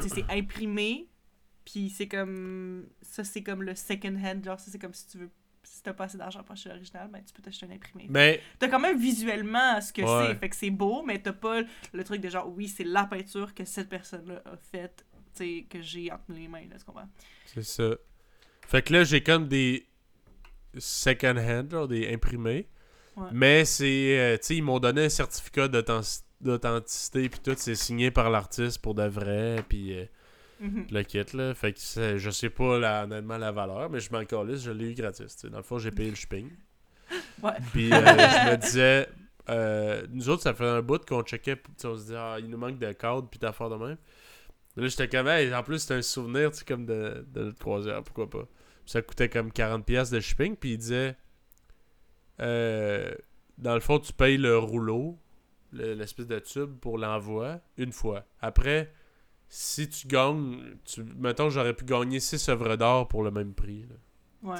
C'est imprimé, puis c'est comme ça, c'est comme le second hand, genre ça c'est comme si tu veux, si t'as pas assez d'argent pour acheter l'original, ben tu peux t'acheter un imprimé. Mais t'as quand même visuellement ce que c'est, fait que c'est beau, mais t'as pas le truc de genre oui, c'est la peinture que cette personne-là a faite, tu sais, que j'ai entre les mains, là, tu comprends? C'est ça. Fait que là j'ai comme des second hand, genre des imprimés, mais c'est, tu sais, ils m'ont donné un certificat d'authenticité puis tout, c'est signé par l'artiste pour de vrai, puis le kit, là. Fait que je sais pas honnêtement la valeur, mais je m'en calisse, je l'ai eu gratis, t'sais. Dans le fond, j'ai payé le shipping. Puis je me disais, nous autres, ça fait un bout qu'on checkait, on se disait, ah, il nous manque de cadre puis d'affaires de même. Mais là, j'étais comme, hey, en plus, c'est un souvenir, tu sais, comme de 3 heures, pourquoi pas. Pis ça coûtait comme 40$ de shipping, puis il disait, dans le fond, tu payes le rouleau, l'espèce de tube pour l'envoi une fois. Après, si tu gagnes, mettons, j'aurais pu gagner 6 œuvres d'art pour le même prix, là.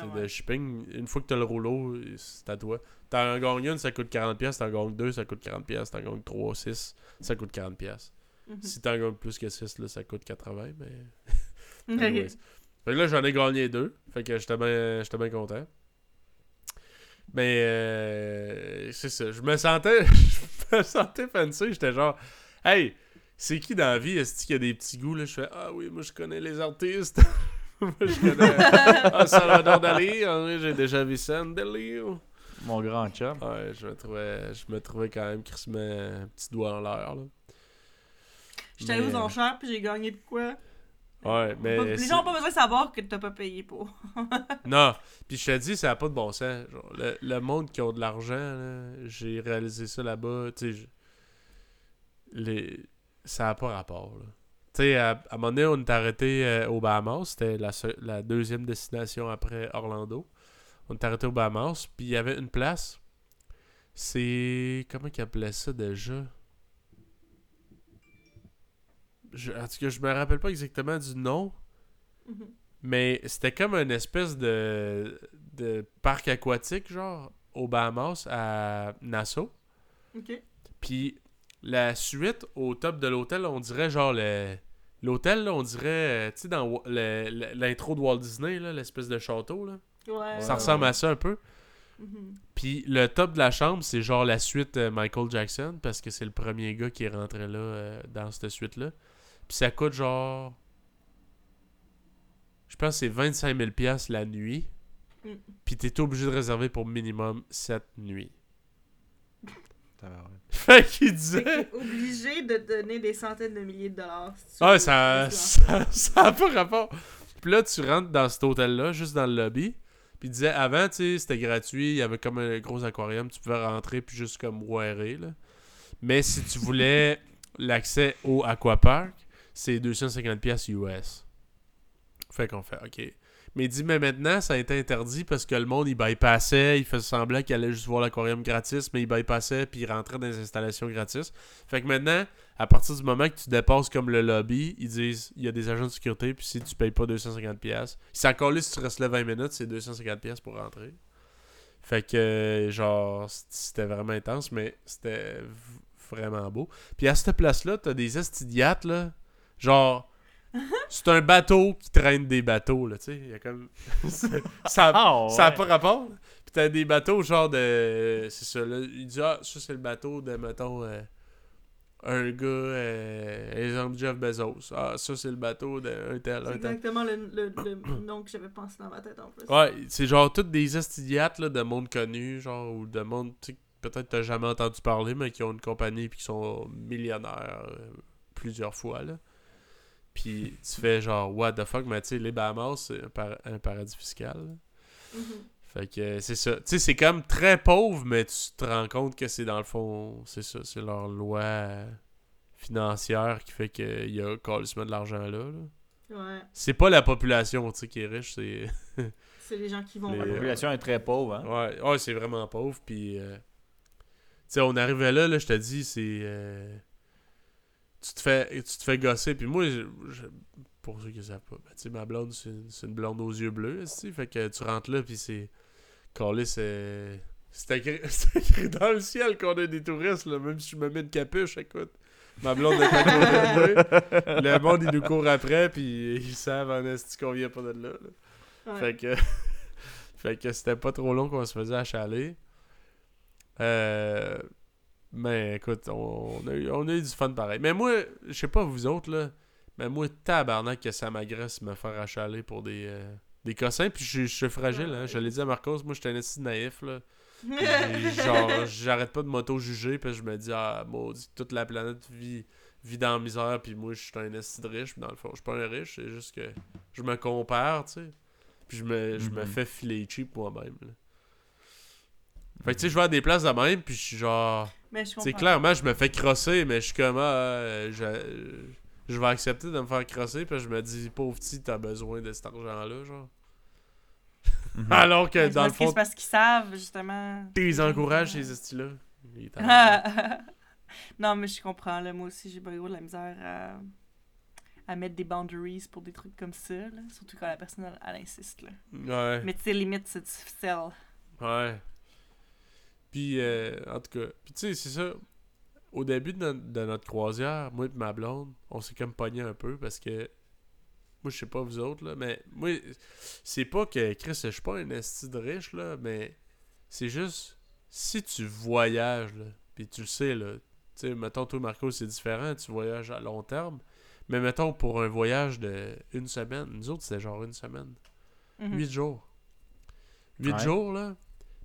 Ouais. De shipping, une fois que t'as le rouleau, c'est à toi. T'en gagnes une, ça coûte 40$, t'en gagnes 2, ça coûte 40$, t'en gagnes 3, 6, ça coûte 40$. Si t'en gagnes plus que 6, là, ça coûte 80$, mais... Anyways. Fait que là, j'en ai gagné 2, fait que j'étais bien content. Mais c'est ça, je me sentais fancy, j'étais genre, hey, c'est qui dans la vie, est-ce qu'il y a des petits goûts, là? Je fais, ah oui, moi je connais les artistes. Moi je connais Salvador Dali, j'ai déjà vu ça, Delio, mon grand chum. Ouais, je me trouvais quand même crissement un petit doigt en l'air, là. J'étais allé aux enchères puis j'ai gagné de quoi. Ouais, mais les gens n'ont pas besoin de savoir que t'as pas payé pour. Non, puis je te dis, ça n'a pas de bon sens. Genre, le monde qui a de l'argent, là, j'ai réalisé ça là-bas, tu sais, ça n'a pas rapport, là. Tu sais, à un moment donné, on est arrêté aux Bahamas, c'était la deuxième destination après Orlando. On est arrêté aux Bahamas, puis il y avait une place, c'est... Comment qu'ils appelaient ça déjà? En tout cas, je me rappelle pas exactement du nom, mais c'était comme une espèce de parc aquatique, genre, aux Bahamas, à Nassau. OK. Puis la suite, au top de l'hôtel, on dirait genre l'hôtel, là, on dirait, tu sais, dans l'intro de Walt Disney, là, l'espèce de château, là. Ouais. Ça ressemble à ça un peu. Mm-hmm. Puis le top de la chambre, c'est genre la suite Michael Jackson, parce que c'est le premier gars qui est rentré là, dans cette suite-là. Puis ça coûte genre... Je pense que c'est 25 000 $ la nuit. Mm. Puis t'es obligé de réserver pour minimum 7 nuits. Fait qu'il disait... Fait qu'il est obligé de donner des centaines de milliers de dollars. Si ah, ça a pas rapport. Puis là, tu rentres dans cet hôtel-là, juste dans le lobby. Puis il disait, avant, tu sais, c'était gratuit. Il y avait comme un gros aquarium. Tu pouvais rentrer puis juste comme wirer, là. Mais si tu voulais l'accès au aquapark, c'est 250 $ US. Fait qu'on fait, OK. Mais il dit, mais maintenant, ça a été interdit parce que le monde, il bypassait, il faisait semblant qu'il allait juste voir l'aquarium gratis, mais il bypassait, puis il rentrait dans les installations gratis. Fait que maintenant, à partir du moment que tu dépasses comme le lobby, ils disent, il y a des agents de sécurité, puis si tu payes pas 250 $, c'est encore là, si tu restes là 20 minutes, c'est 250 $ pour rentrer. Fait que, genre, c'était vraiment intense, mais c'était vraiment beau. Puis à cette place-là, t'as des estudiates, là, genre... C'est un bateau qui traîne des bateaux, là, tu sais. Il y a comme... ça n'a pas rapport. Puis t'as des bateaux, genre de... C'est ça, là. Il dit, ah, ça, c'est le bateau de, mettons, un gars, exemple Jeff Bezos. Ah, ça, c'est le bateau d'un tel, un tel. C'est exactement le nom que j'avais pensé dans ma tête, en plus. Ouais, c'est genre toutes des astiliates, là, de monde connu, genre, ou de monde, tu sais, peut-être t'as jamais entendu parler, mais qui ont une compagnie, puis qui sont millionnaires plusieurs fois, là. Puis tu fais genre, what the fuck, mais tu sais, les Bahamas, c'est un paradis fiscal. Mm-hmm. Fait que c'est ça. Tu sais, c'est comme très pauvre, mais tu te rends compte que c'est dans le fond, c'est ça, c'est leur loi financière qui fait qu'il y a carrément de l'argent là. Ouais. C'est pas la population, tu sais, qui est riche, c'est... c'est les gens qui vont... La population est très pauvre, hein? Ouais, ouais, c'est vraiment pauvre, puis... tu sais, on arrivait là, je te dis, c'est... Tu te fais gosser. Puis moi, pour ceux qui ne savent pas, ben, tu sais, ma blonde, c'est une blonde aux yeux bleus. Fait que tu rentres là, puis c'est... Calé, c'est écrit dans le ciel qu'on a des touristes, là. Même si je me mets une capuche, écoute. Ma blonde est aux yeux bleus. Le monde, il nous court après, puis ils savent en esti qu'on vient pas de là. Ouais. Fait que c'était pas trop long qu'on se faisait achaler. Mais écoute, on a eu du fun pareil. Mais moi, je sais pas vous autres, là, mais moi, tabarnak que ça m'agresse me faire achaler pour des cossins. Puis je suis fragile, hein. Je l'ai dit à Marcos, moi, j'étais un esti naïf, là. Puis, genre, j'arrête pas de m'auto-juger, puis je me dis, ah, maudit, toute la planète vit dans la misère, puis moi, je suis un esti de riche. Puis dans le fond, je suis pas un riche, c'est juste que je me compare, tu sais. Puis je me fais filer cheap moi-même, là. Fait que tu sais, je vais à des places de même, puis je suis genre... C'est clairement, je me fais crosser, mais je suis comme... je vais accepter de me faire crosser, puis je me dis, pauvre petit, t'as besoin de cet argent-là, genre. Mm-hmm. Alors que dans le fond... C'est parce qu'ils savent, justement... T'es encourages, ces estis-là. Non, mais je comprends, là. Moi aussi, j'ai beaucoup de la misère à mettre des boundaries pour des trucs comme ça, là. Surtout quand la personne, elle insiste, là. Ouais. Mais tu sais, limite, c'est difficile. Ouais. Puis, en tout cas, puis tu sais, c'est ça, au début de notre croisière, moi et ma blonde, on s'est comme pogné un peu parce que, moi je sais pas vous autres, là, mais moi, c'est pas que, Chris, je suis pas un esti de riche, là, mais c'est juste, si tu voyages, là, pis tu le sais, là, tu sais, mettons, toi, Marco, c'est différent, tu voyages à long terme, mais mettons, pour un voyage de une semaine, nous autres, c'était genre une semaine, 8 jours. 8 ouais. jours, là.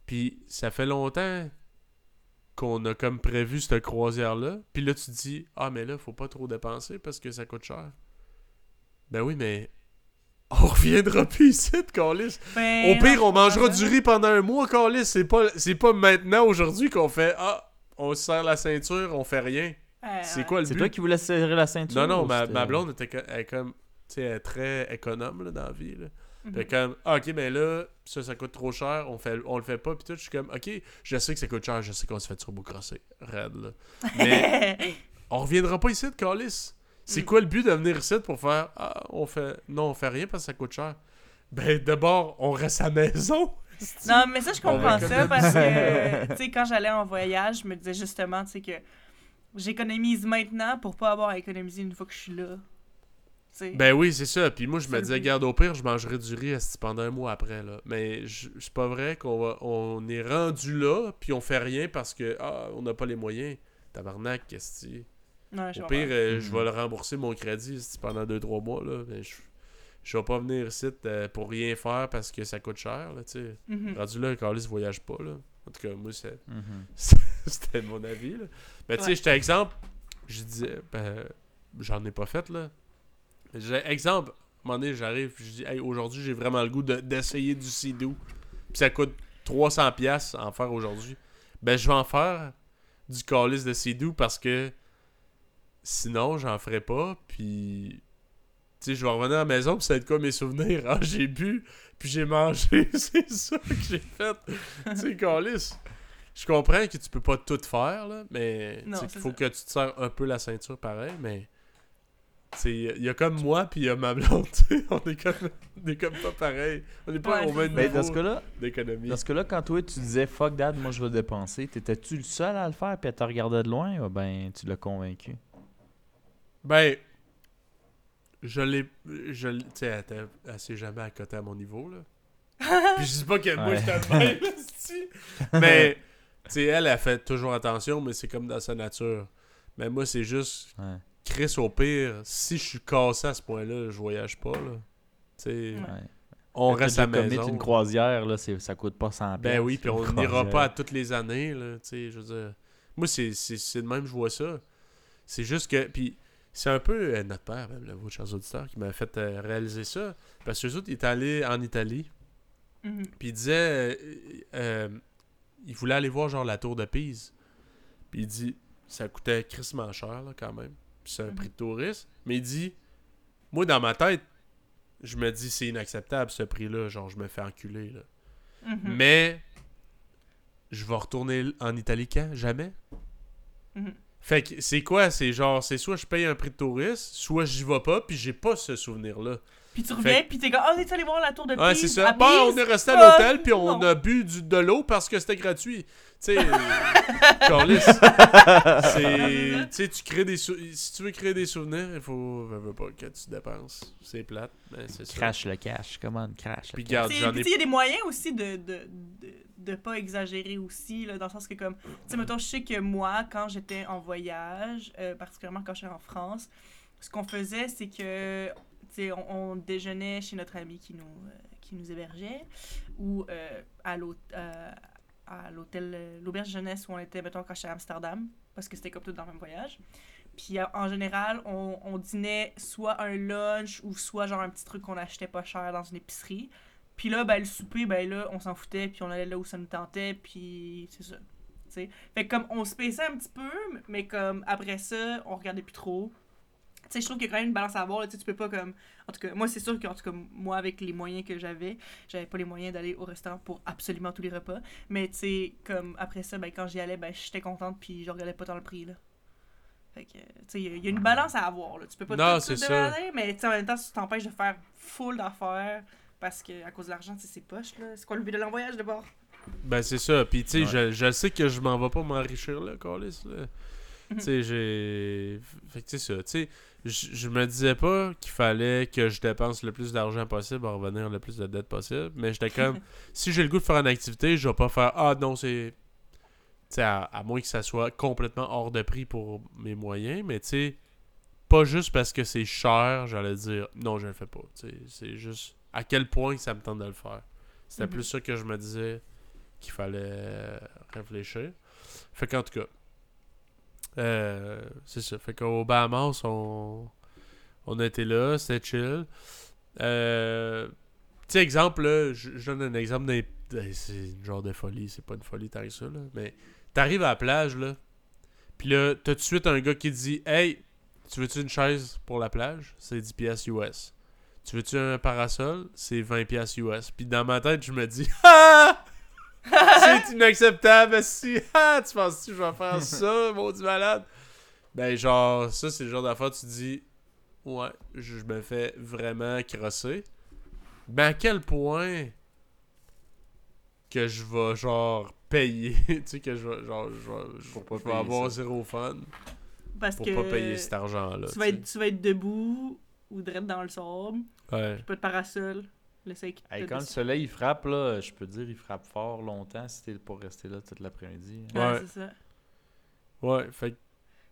Puis ça fait longtemps qu'on a comme prévu cette croisière-là. Puis là, tu te dis, ah, mais là, faut pas trop dépenser parce que ça coûte cher. Ben oui, mais on reviendra plus ici, câlisse. Au pire, on mangera du riz pendant un mois, câlisse. C'est pas maintenant, aujourd'hui, qu'on fait, ah, on se serre la ceinture, on fait rien. C'est quoi le but? C'est toi qui voulais serrer la ceinture? Non, ma blonde était comme, tu sais, très économe là, dans la vie, là. Fait comme, ah, ok, ben là, ça coûte trop cher, on le fait pas, pis tout, je suis comme, ok, je sais que ça coûte cher, je sais qu'on se fait turbo-crosser, raide, là. Mais, on reviendra pas ici de câlisse. C'est quoi le but de venir ici pour faire, ah, on fait rien parce que ça coûte cher? Ben, d'abord, on reste à la maison. Non, mais ça, je comprends ça, parce que, tu sais, quand j'allais en voyage, je me disais justement, tu sais, que j'économise maintenant pour pas avoir à économiser une fois que je suis là. T'sais. Ben oui, c'est ça. Puis moi, je me disais, garde au pire, je mangerai du riz pendant un mois après. Là. Mais c'est pas vrai qu'on est rendu là, puis on fait rien parce que on n'a pas les moyens. Tabarnak, qu'est-ce que c'est? Au pire, je vais le rembourser mon crédit pendant 2-3 mois. Là. Ben, je vais pas venir ici pour rien faire parce que ça coûte cher. Là, rendu là, Carlis voyage pas. Là. En tout cas, moi, c'était mon avis. Là. Mais tu sais, j'étais exemple, je disais, ben, j'en ai pas fait, là. Exemple, à un moment donné, j'arrive et je dis « Hey, aujourd'hui, j'ai vraiment le goût d'essayer du sidou. » Puis ça coûte 300$ à en faire aujourd'hui. Ben, je vais en faire du calice de sidou parce que sinon, j'en ferais pas. Puis, tu sais, je vais revenir à la maison puis ça va être quoi mes souvenirs? Ah, j'ai bu, puis j'ai mangé. C'est ça que j'ai fait. Tu sais, calice. Je comprends que tu peux pas tout faire, là, mais il faut que tu te serres un peu la ceinture pareil, mais... Il y a comme moi puis il y a ma blonde. On est comme pas pareil. On n'est pas au même niveau d'économie. Dans ce cas-là, quand toi, tu disais « Fuck dad, moi je vais dépenser », t'étais-tu le seul à le faire puis elle te regardait de loin ou ben tu l'as convaincu? Ben, tu sais, elle s'est jamais à côté à mon niveau, là. Puis je dis pas que moi, je t'appelle, mais, tu sais, elle fait toujours attention, mais c'est comme dans sa nature. Mais moi, c'est juste... Ouais. Chris, au pire, si je suis cassé à ce point-là, je voyage pas, là. T'sais, on reste à la maison. Une croisière, là, ça coûte pas 100$. Ben oui, puis on n'ira pas à toutes les années, là. T'sais, je veux dire... Moi, c'est de même je vois ça. C'est juste que... Puis c'est un peu notre père, même, là, vos chers auditeurs, qui m'a fait réaliser ça. Parce que eux autres, ils étaient allés en Italie. Mm-hmm. Puis ils disaient... ils voulaient aller voir, genre, la Tour de Pise. Puis il dit... Ça coûtait crissement cher, là, quand même. Puis c'est un prix de touriste, mais il dit, moi dans ma tête, je me dis c'est inacceptable ce prix-là, genre je me fais enculer, là. Mm-hmm. Mais je vais retourner en Italie quand? Jamais. Mm-hmm. Fait que c'est quoi? C'est genre, c'est soit je paye un prix de touriste, soit j'y vais pas, puis j'ai pas ce souvenir-là. Puis tu reviens, puis t'es comme, on est allé voir la Tour de Pise. Ouais, c'est ça. Bon, on est resté à l'hôtel, puis on a bu de l'eau parce que c'était gratuit. Tu sais, Corliss, tu sais, tu crées des souvenirs. Si tu veux créer des souvenirs, il faut pas que tu dépenses. C'est plate, mais c'est ça. Crash le cash, comment crash le cash. Puis il y a des moyens aussi de pas exagérer aussi, là, dans le sens que comme, tu sais, mettons, je sais que moi, quand j'étais en voyage, particulièrement quand j'étais en France, ce qu'on faisait, c'est que... On déjeunait chez notre ami qui nous hébergeait ou à l'hôtel, l'auberge jeunesse où on était, mettons, quand j'étais à Amsterdam, parce que c'était comme tout dans le même voyage. Puis en général, on dînait soit un lunch ou soit genre un petit truc qu'on achetait pas cher dans une épicerie. Puis là, ben, le souper, ben là, on s'en foutait, puis on allait là où ça nous tentait, puis c'est ça. T'sais. Fait que comme on se paissait un petit peu, mais comme après ça, on regardait plus trop. Tu sais, je trouve qu'il y a quand même une balance à avoir, là, tu peux pas comme... En tout cas, moi, c'est sûr que, en tout cas, moi, avec les moyens que j'avais pas les moyens d'aller au restaurant pour absolument tous les repas, mais tu sais, comme, après ça, ben, quand j'y allais, ben, j'étais contente, puis je regardais pas tant le prix, là. Fait que, tu sais, il y a une balance à avoir, là, tu peux pas tout demander, mais tu sais, en même temps, tu t'empêches de faire full d'affaires, parce que, à cause de l'argent, tu sais, c'est poche, là, c'est quoi le but de l'envoyage, d'abord? Ben, c'est ça, puis tu sais, je sais que je m'en vais pas m'enrichir, là, câlisse, là. Tu sais, fait que c'est ça, tu sais, je me disais pas qu'il fallait que je dépense le plus d'argent possible à revenir le plus de dettes possible, mais j'étais comme, si j'ai le goût de faire une activité, je vais pas faire, ah non, c'est, tu sais, à moins que ça soit complètement hors de prix pour mes moyens, mais tu sais, pas juste parce que c'est cher, j'allais dire, non, je le fais pas, tu sais, c'est juste à quel point ça me tente de le faire. C'était plus ça que je me disais qu'il fallait réfléchir. Fait qu'en tout cas, c'est ça. Fait qu'au Bahamas, on a été là, c'était chill. Petit exemple, là, je donne un exemple. C'est une genre de folie, c'est pas une folie tant que ça, là. Mais t'arrives à la plage, là, pis là, t'as tout de suite un gars qui dit « Hey, tu veux-tu une chaise pour la plage? C'est 10$ US. Tu veux-tu un parasol? C'est 20$ US. » Pis dans ma tête, je me dis « Ah! » C'est inacceptable, si tu penses-tu que je vais faire ça, maudit malade? Ben genre, ça c'est le genre d'affaire tu dis, ouais, je me fais vraiment crosser. Ben à quel point que je vais genre payer, tu sais que je vais genre, je vais avoir zéro fun parce pour que pas payer cet argent-là. Tu vas être debout... ou drette dans le sable. Ouais. Puis pas de parasol. Le sec, hey, quand le soleil il frappe, là, je peux te dire, il frappe fort longtemps si t'es pour rester là toute l'après-midi. Hein. Ouais, c'est ça. Ouais, fait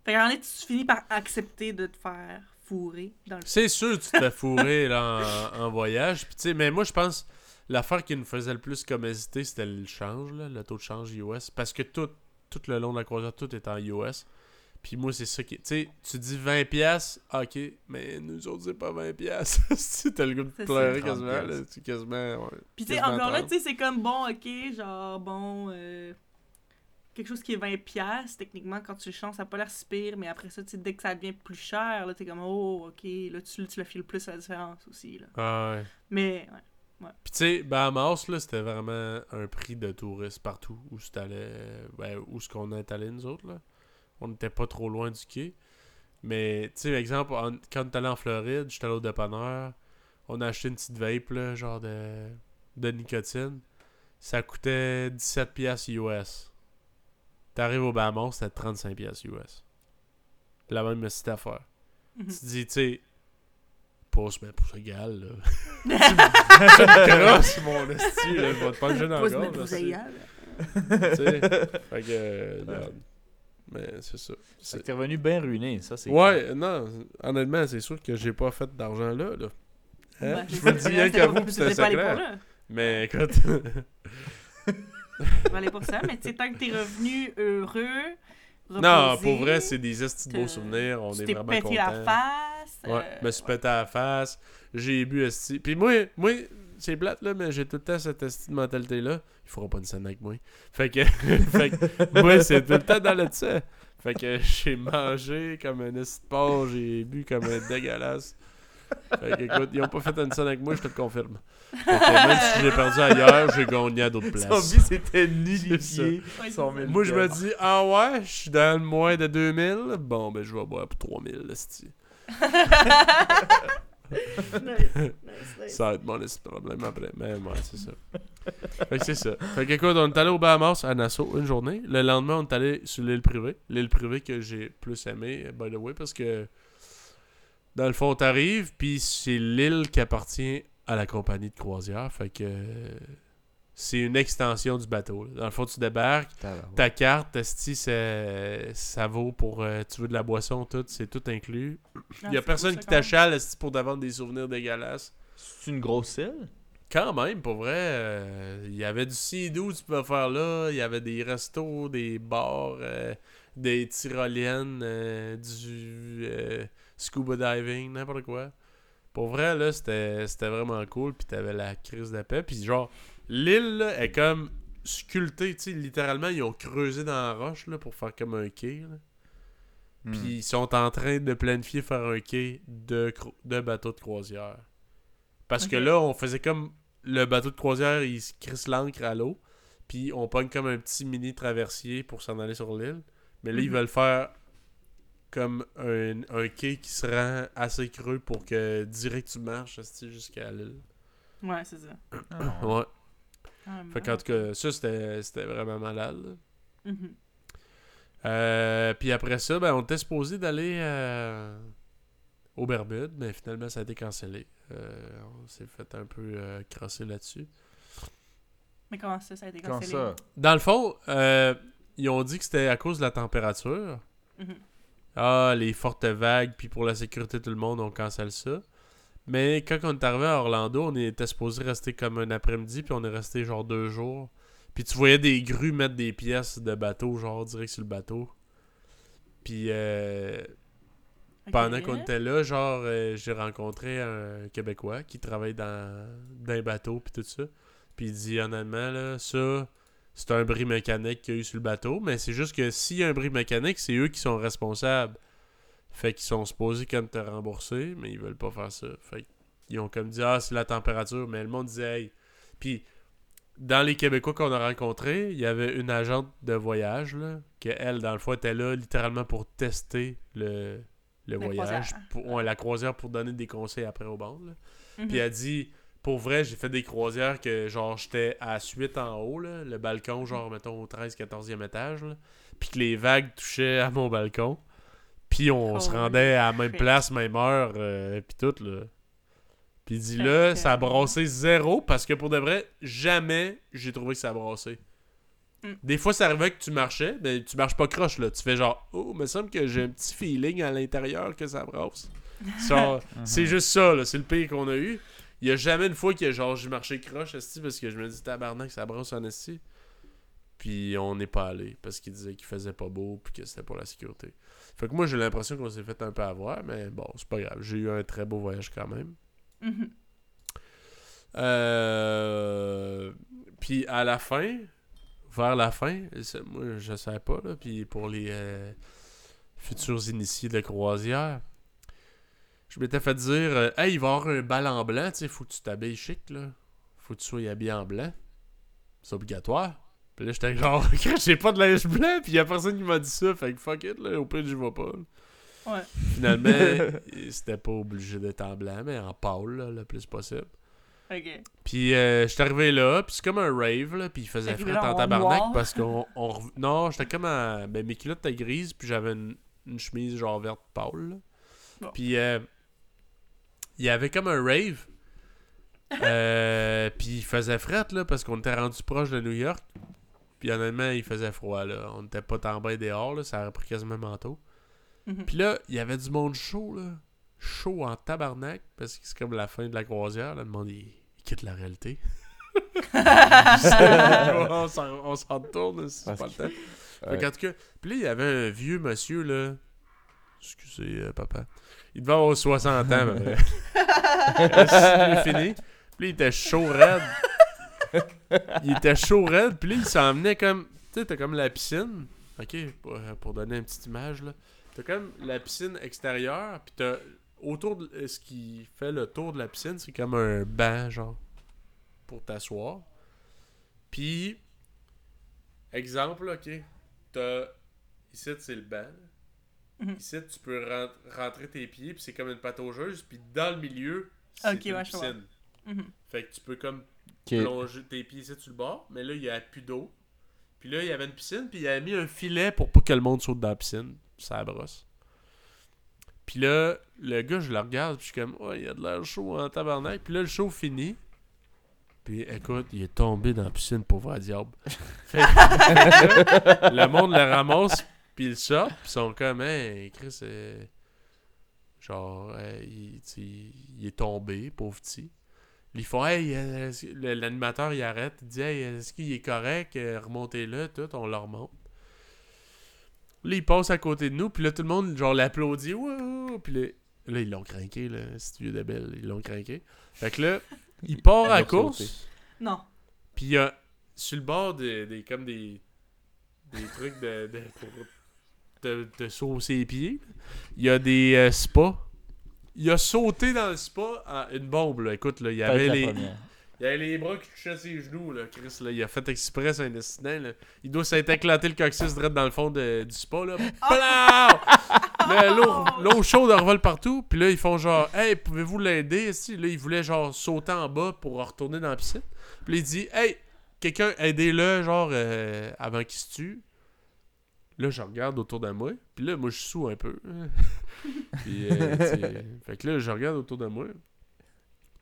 qu'en fait, tu finis par accepter de te faire fourrer dans le... C'est sûr que tu t'es fourré là, en voyage. Puis, tu sais, mais moi, je pense l'affaire qui nous faisait le plus comme hésiter, c'était le change, là, le taux de change US. Parce que tout le long de la croisière, tout est en US. Puis moi, c'est ça qui... Tu sais, tu dis 20$, OK, mais nous autres, c'est pas 20$. Tu t'as le goût de pleurer quasiment. Ouais, puis tu sais, encore 30. Là, tu sais, c'est comme, bon, OK, genre, bon... quelque chose qui est 20$, techniquement, quand tu le changes, ça n'a pas l'air si pire, mais après ça, tu sais, dès que ça devient plus cher, là, t'es comme, oh, OK, là, tu le files plus à la différence aussi, là. Ah ouais. Mais, ouais. Ouais. Puis tu sais, Bahamas, là, c'était vraiment un prix de touriste partout où t'allais, ben, où ce qu'on est allé, nous autres, là. On n'était pas trop loin du quai. Mais, tu sais, par exemple, quand t'allais en Floride, j'étais allé au dépanneur, on a acheté une petite vape, là, genre de nicotine. Ça coûtait 17$ US. T'arrives au Bahamas, c'était 35$ US. La même petite affaire. Mm-hmm. Tu te dis, tu sais, pousse, mais pousse égal, là. Tu me crosses, mon esti, là. Je vais te puncher dans le corps. Pousse, égal. Tu sais, fait que... Ouais. Mais c'est ça. C'est que t'es revenu bien ruiné, ça, c'est... Ouais, cool. Non, honnêtement, c'est sûr que j'ai pas fait d'argent là. Hein? Bah, je me dis bien qu'à vous, c'était secret. Mais écoute... Valait pour ça, mais tu sais, tant que t'es revenu heureux, reposé, non, pour vrai, c'est des estis de beaux souvenirs. On est vraiment contents. Tu t'es pété la face. Ouais, je me suis pété la face. J'ai bu esti. Puis moi, c'est plate, là, mais j'ai tout le temps cette esti de mentalité-là. Il faudra pas une scène avec moi. Fait que moi, c'est tout le temps dans le dessus. Fait que j'ai mangé comme un esti de porc, j'ai bu comme un dégueulasse. Fait que, écoute, ils ont pas fait une scène avec moi, je te le confirme. Fait que, même si j'ai perdu ailleurs, j'ai gagné à d'autres places. Son vie, c'était nullifié. Moi, je me dis, ah ouais, je suis dans le moins de 2000. Bon, ben, je vais boire pour 3000, là, c'ti. nice. Ça va être mon problème après. Mais ouais, c'est ça. Fait que c'est ça. Fait que, écoute, on est allé au Bahamas à Nassau une journée. Le lendemain, on est allé sur l'île privée. L'île privée que j'ai plus aimée, by the way, parce que dans le fond, t'arrives, puis c'est l'île qui appartient à la compagnie de croisière. Fait que c'est une extension du bateau. Là. Dans le fond, tu débarques, ta carte, esti, ça vaut pour... tu veux de la boisson, tout, c'est tout inclus. Il y a personne qui t'achale pour te vendre des souvenirs dégueulasses. C'est une grosse île? Quand même, pour vrai. Il y avait du sidou, tu peux faire là. Il y avait des restos, des bars, des tyroliennes, du... scuba diving, n'importe quoi. Pour vrai, là, c'était vraiment cool. Puis t'avais la crise de paix. Puis genre, l'île, là, est comme sculptée. Tu sais, littéralement, ils ont creusé dans la roche, là, pour faire comme un quai, là. Puis ils sont en train de planifier faire un quai de bateau de croisière. Parce que là, on faisait comme... Le bateau de croisière, il crisse l'ancre à l'eau. Puis on pogne comme un petit mini traversier pour s'en aller sur l'île. Mais là, ils veulent faire... comme un quai qui se rend assez creux pour que direct tu marches jusqu'à l'île. Ouais, c'est ça. Ouais. Ah, fait qu'en tout cas, ça, c'était vraiment malade. Mm-hmm. Puis après ça, ben, on était supposé d'aller aux Bermudes, mais finalement, ça a été cancellé. On s'est fait un peu crasser là-dessus. Mais comment ça a été cancellé? Dans le fond, ils ont dit que c'était à cause de la température. Mm-hmm. Ah, les fortes vagues, puis pour la sécurité de tout le monde, on cancelle ça. Mais quand on est arrivé à Orlando, on était supposé rester comme un après-midi, puis on est resté genre 2 jours. Puis tu voyais des grues mettre des pièces de bateau, genre direct sur le bateau. Puis pendant qu'on était là, genre j'ai rencontré un Québécois qui travaille dans les bateaux, puis tout ça. Puis il dit honnêtement, là, ça... C'est un bris mécanique qu'il y a eu sur le bateau, mais c'est juste que s'il y a un bris mécanique, c'est eux qui sont responsables. Fait qu'ils sont supposés comme te rembourser, mais ils veulent pas faire ça. Fait qu'ils ont comme dit « Ah, c'est la température », mais le monde disait « Hey ». Puis, dans les Québécois qu'on a rencontrés, il y avait une agente de voyage, là, qu'elle, dans le fond, était là littéralement pour tester le voyage. La croisière pour donner des conseils après au bord. Mm-hmm. Puis elle dit... Pour vrai, j'ai fait des croisières que, genre, j'étais à suite en haut, là, le balcon, genre, mettons, au 13-14e étage, là, pis que les vagues touchaient à mon balcon. Puis on se rendait à la même place, même heure, puis tout, là. Puis il dit là, ça a brassé zéro, parce que pour de vrai, jamais j'ai trouvé que ça a brassé. Des fois, ça arrivait que tu marchais, mais tu marches pas croche, là. Tu fais genre, oh, mais il me semble que j'ai un petit feeling à l'intérieur que ça brasse. Genre, c'est juste ça, là. C'est le pire qu'on a eu. Il y a jamais une fois que genre, j'ai marché croche, esti, parce que je me dis, tabarnak, ça brasse en esti. Puis on n'est pas allé, parce qu'il disait qu'il faisait pas beau, puis que c'était pour la sécurité. Fait que moi, j'ai l'impression qu'on s'est fait un peu avoir, mais bon, c'est pas grave. J'ai eu un très beau voyage quand même. Puis à la fin. Vers la fin, moi je sais pas, là, puis pour les futurs initiés de croisière, je m'étais fait dire hey, il va y avoir un bal en blanc, tu sais, faut que tu t'habilles chic, là. Faut que tu sois habillé en blanc. C'est obligatoire. Puis là, j'étais genre, j'ai pas de linge blanc, puis il y a personne qui m'a dit ça, fait que fuck it, là, au pire, j'y vais pas. Là. Ouais. Finalement, c'était pas obligé d'être en blanc, mais en pâle, là, le plus possible. Okay. Puis j'étais arrivé là, puis c'est comme un rave, là, puis il faisait fret en tabarnak noir. Parce qu'on... Non, j'étais comme à... Ben, mes culottes étaient grises, puis j'avais une chemise genre verte pâle. Bon. Puis il y avait comme un rave, puis il faisait fret, là, parce qu'on était rendu proche de New York. Puis honnêtement, il faisait froid, là. On était pas tant bien dehors, là, ça aurait pris quasiment manteau. Puis là, il y avait du monde chaud, là. Chaud en tabarnak, parce que c'est comme la fin de la croisière, là, le monde, il quitte la réalité. on s'en retourne, si c'est pas le temps. Ouais. En tout cas, puis là, il y avait un vieux monsieur, là. Excusez, papa. Il devait avoir 60 ans, mais c'est fini. Puis là, il était chaud raide. Puis là, il s'en venait comme... Tu sais, t'as comme la piscine. OK, pour donner une petite image, là. T'as comme la piscine extérieure, puis t'as... Autour de ce qui fait le tour de la piscine, c'est comme un banc, genre, pour t'asseoir. Puis, exemple, OK, t'as... Ici, c'est le banc. Ici, tu peux rentrer tes pieds, puis c'est comme une pataugeuse, puis dans le milieu, c'est une piscine. Fait que tu peux comme plonger tes pieds ici sur le bord, mais là, il n'y a plus d'eau. Puis là, il y avait une piscine, puis il a mis un filet pour pas que le monde saute dans la piscine. Ça brosse. Puis là, le gars, je le regarde, puis je suis comme, oh, il y a de l'air chaud en tabarnak. Puis là, le show finit. Puis écoute, il est tombé dans la piscine pour voir le diable. Le monde le ramasse, puis il sort, puis ils sont comme, hey, Chris, genre, il est tombé, pauvre petit. Ils font, hey, l'animateur, il arrête, il dit, hey, est-ce qu'il est correct, remontez-le, tout, on le remonte. Là, il passe à côté de nous, puis là, tout le monde, genre, l'applaudit. Wow! Puis là, ils l'ont craqué, là, c'est vieux de belle, ils l'ont craqué. Fait que là, il part à course. Non. Puis il y a, sur le bord, comme des trucs de saucer les pieds, il y a des spas. Il a sauté dans le spa à une bombe, là. Écoute, là, il y avait les bras qui touchaient ses genoux, là, Chris, là. Il a fait exprès son destin, là. Il doit s'être éclaté le coccyx direct dans le fond du spa, là. Là, l'eau chaude revole partout. Puis là, ils font genre, hey, pouvez-vous l'aider? Là, il voulait genre sauter en bas pour retourner dans la piscine. Puis là, il dit, hey, quelqu'un, aidez-le, genre, avant qu'il se tue. Là, je regarde autour de moi. Puis là, moi, je suis saoul un peu. Puis, fait que là, je regarde autour de moi.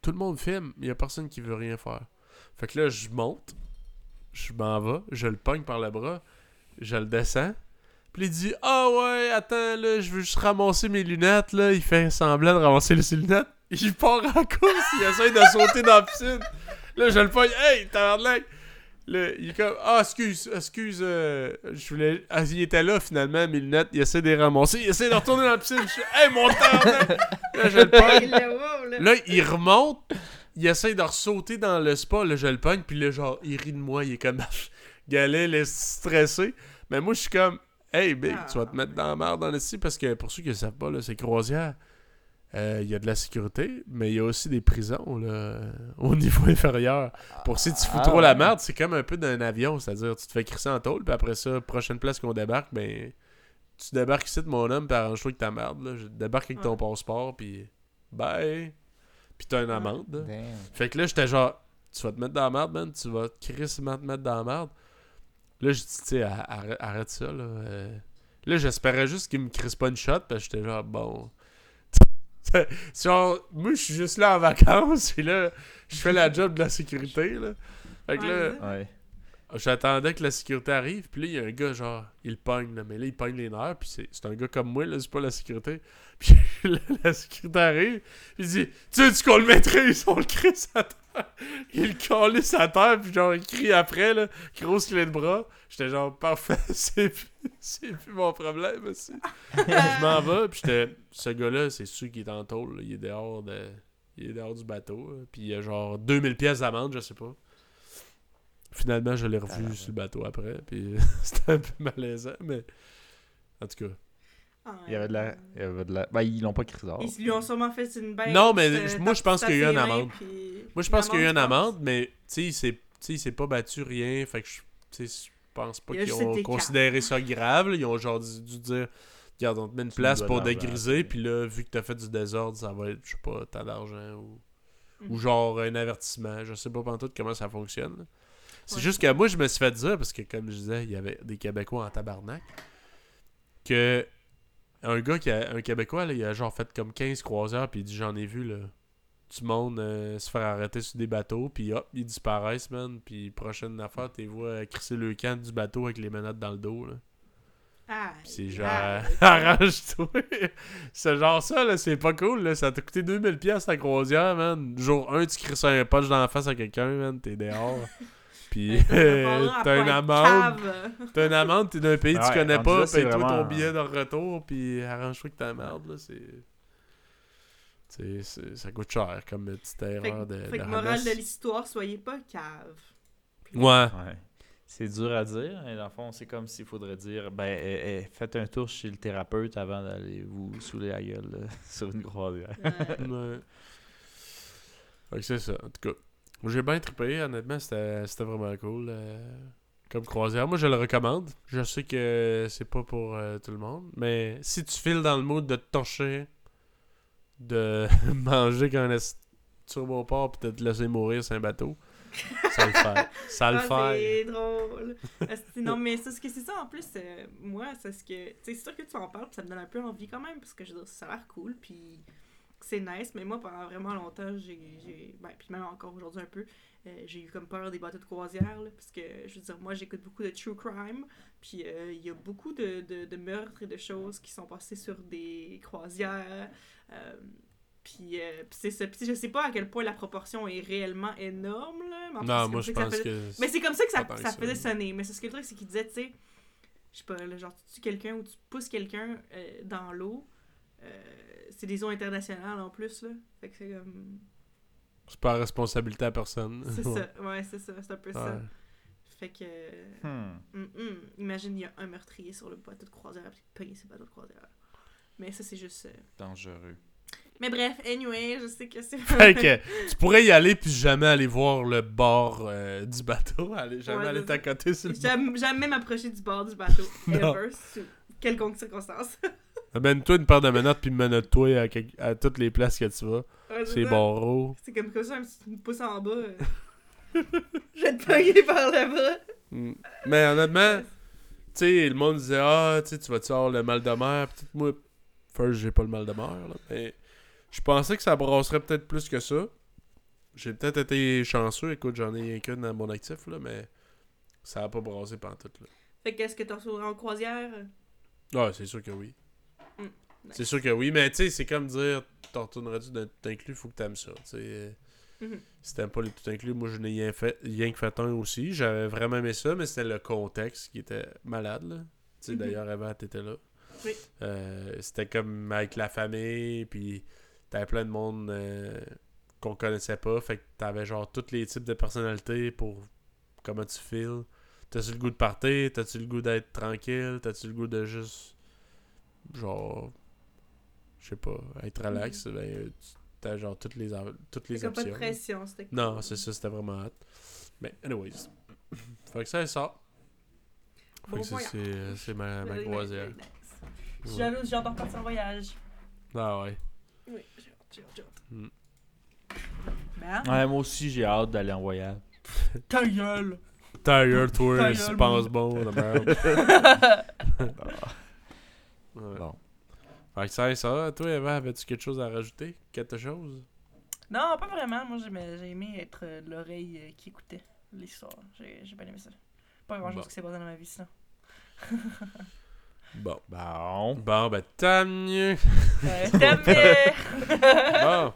Tout le monde filme, il y a personne qui veut rien faire. Fait que là, je monte, je m'en vais, je le pogne par le bras, je le descends. Puis il dit « Ah ouais, attends, là, je veux juste ramasser mes lunettes, là. » Il fait semblant de ramasser ses lunettes. Il part en course, il essaie de sauter dans la piscine. Là, je le pogne « Hey, t'as l'air de là. » Il est comme « Ah, excuse, je voulais... Ah, il était là, finalement, mes lunettes. » Il essaie de les ramasser, il essaie de retourner dans la piscine. Je suis « Hey, mon temps! » Là, je le pogne. Là, il remonte. Il essaie de ressauter dans le spa. Là, je le pogne. Puis là, genre, il rit de moi. Il est comme galet, il est stressé. Mais moi, je suis comme, hey, big, tu vas te mettre dans la merde dans le site. Parce que pour ceux qui ne savent pas, là, c'est croisière. Il y a de la sécurité, mais il y a aussi des prisons là, au niveau inférieur. Pour si tu fous trop la merde, c'est comme un peu d'un avion. C'est-à-dire, tu te fais crisser en tôle. Puis après ça, prochaine place qu'on débarque, ben. Tu débarques ici de mon homme, pis arrange-toi avec ta merde, là. Je débarque avec ton passeport, pis bye! Pis t'as une amende. Fait que là, j'étais genre, tu vas te mettre dans la merde, man. Tu vas crissement te mettre dans la merde. Là, je dis, tu sais, arrête ça, là. Là, j'espérais juste qu'il me crisse pas une shot, parce que j'étais genre, bon... Genre, moi, je suis juste là en vacances, et là, je fais la job de la sécurité, là. Fait que là, ouais. J'attendais que la sécurité arrive, puis là, il y a un gars, genre, il pogne, là, mais là, il pogne les nerfs, puis c'est un gars comme moi, là, c'est pas la sécurité. Puis là, la sécurité arrive, puis il dit, tu veux-tu qu'on le maîtrise? On le crisse à terre. Il le calisse à terre, puis genre, il crie après, là, grosse clé de bras. J'étais genre, parfait, c'est plus mon problème aussi. Je m'en vais, puis j'étais, ce gars-là, c'est sûr qu'il est en tôle, là. Il est dehors du bateau, là. Puis il y a genre 2000 pièces d'amende, je sais pas. Finalement, je l'ai revu sur le bateau après, puis c'était un peu malaisant, mais en tout cas. Il y avait de la... Ben, ils l'ont pas crié dehors. Ils lui ont sûrement fait une bête. Non, mais moi, je pense qu'il y a eu une amende. Moi, je pense qu'il y a eu une amende, mais tu sais, il s'est pas battu rien, fait que je pense pas qu'ils ont considéré ça grave. Là. Ils ont genre dû dire, regarde, on te met une place pour dégriser, puis là, vu que t'as fait du désordre, ça va être, je sais pas, tant d'argent ou genre un avertissement. Je sais pas pantoute comment ça fonctionne, là. C'est juste que moi, je me suis fait dire, parce que comme je disais, il y avait des Québécois en tabarnak, que un Québécois, là, il a genre fait comme 15 croiseurs, puis il dit, j'en ai vu, là, du monde se faire arrêter sur des bateaux, puis hop, ils disparaissent, man, puis prochaine affaire, t'es vois crisser le camp du bateau avec les menottes dans le dos, là. Ah, c'est genre, arrange-toi. C'est genre ça, là, c'est pas cool, là. Ça t'a coûté 2000$ ta croisière, man. Jour 1, tu crisses un punch dans la face à quelqu'un, man, t'es dehors. Pis t'as une amende. T'as une amende, t'es d'un pays que tu connais pas, paye-toi ton billet de retour, pis arrange-toi que ta merde, là, c'est ça coûte cher comme petite erreur de. Fait que morale de l'histoire, soyez pas cave. Ouais. C'est dur à dire, et dans le fond, c'est comme s'il faudrait dire, faites un tour chez le thérapeute avant d'aller vous saouler la gueule là, sur une croisière. Ouais. Fait que c'est ça, en tout cas. J'ai bien trippé, honnêtement, c'était vraiment cool comme croisière. Moi, je le recommande. Je sais que c'est pas pour tout le monde, mais si tu files dans le mood de te torcher, de manger quand on est sur mon port et de te laisser mourir sur un bateau, ça le fait. C'est drôle. Non, mais c'est ça, en plus, moi, c'est sûr que tu en parles, ça me donne un peu envie quand même, parce que je veux dire, ça a l'air cool, puis... C'est nice, mais moi, pendant vraiment longtemps, puis même encore aujourd'hui un peu, j'ai eu comme peur des bateaux de croisière, là, parce que, je veux dire, moi, j'écoute beaucoup de true crime, puis il y a beaucoup de meurtres et de choses qui sont passées sur des croisières, puis c'est ça. Puis je sais pas à quel point la proportion est réellement énorme, là. Mais non, moi, je pense que... Mais c'est comme ça que ça faisait sonner, mais c'est ce que le truc, c'est qu'il disait, tu sais, je sais pas, là, genre, tu tues quelqu'un ou tu pousses quelqu'un dans l'eau, c'est des eaux internationales en plus, là. Fait que c'est comme... C'est pas responsabilité à personne. C'est ça. Ouais, c'est ça. C'est un peu ça. Fait que... Imagine, il y a un meurtrier sur le bateau de croisière, puis il paye ses bateaux de croisière. Mais ça, c'est juste... dangereux. Mais bref, anyway, je sais que c'est... Fait que tu pourrais y aller, puis jamais aller voir le bord du bateau. Jamais aller t'accoter sur le bateau. Jamais m'approcher du bord du bateau. Ever, sous quelconque circonstance. Amène-toi une paire de menottes puis menotte-toi à toutes les places que tu vas. Ouais, c'est barreau. C'est comme ça, si tu me pousses en bas, je vais te pogner par le bras. Mais honnêtement, tu sais, le monde disait, tu vas-tu avoir le mal de mer? Peut-être moi, first, j'ai pas le mal de mer, là, mais je pensais que ça brasserait peut-être plus que ça. J'ai peut-être été chanceux, écoute, j'en ai rien qu'une dans mon actif, là, mais ça a pas brassé pantoute, là. Fait qu'est-ce que t'en sauverais en croisière? Ouais, c'est sûr que oui. Nice. C'est sûr que oui, mais tu sais, c'est comme dire, t'en retourneras-tu d'un tout inclus, faut que t'aimes ça, tu sais. Si t'aimes pas les tout inclus, moi je n'ai rien fait un aussi, j'avais vraiment aimé ça, mais c'était le contexte qui était malade, là. Tu sais, d'ailleurs, Eva, t'étais là. Oui. C'était comme avec la famille, puis t'avais plein de monde qu'on connaissait pas, fait que t'avais genre tous les types de personnalités pour comment tu files. T'as-tu le goût de partir? T'as-tu le goût d'être tranquille? T'as-tu le goût de juste... genre, je sais pas, être relax, ben, t'as genre toutes les options. Pas de pression, c'était cool. Non, c'est ça, c'était vraiment hot. Mais, anyways. Fait que ça, Fait que ça, c'est ma croisière. Je suis jalouse, j'ai hâte de repartir en voyage. Ah ouais. Oui, j'ai hâte. Ouais, moi aussi, j'ai hâte d'aller en voyage. Ta gueule! Ta gueule, toi, si tu penses bon, la merde. Fait que ça, toi, Eva, avais-tu quelque chose à rajouter? Quelque chose? Non, pas vraiment. Moi, j'ai aimé être l'oreille qui écoutait l'histoire. J'ai bien aimé ça. Pas grand chose qui s'est passé dans ma vie, sinon. Bon, ben tant mieux. Bon,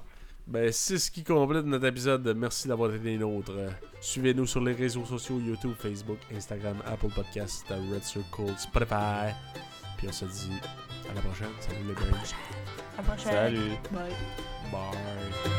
ben c'est ce qui complète notre épisode. Merci d'avoir été des nôtres. Suivez-nous sur les réseaux sociaux, YouTube, Facebook, Instagram, Apple Podcasts, Red Circle, Spotify. Puis on se dit à la prochaine. Salut les gars. À la prochaine. Salut. Bye. Bye.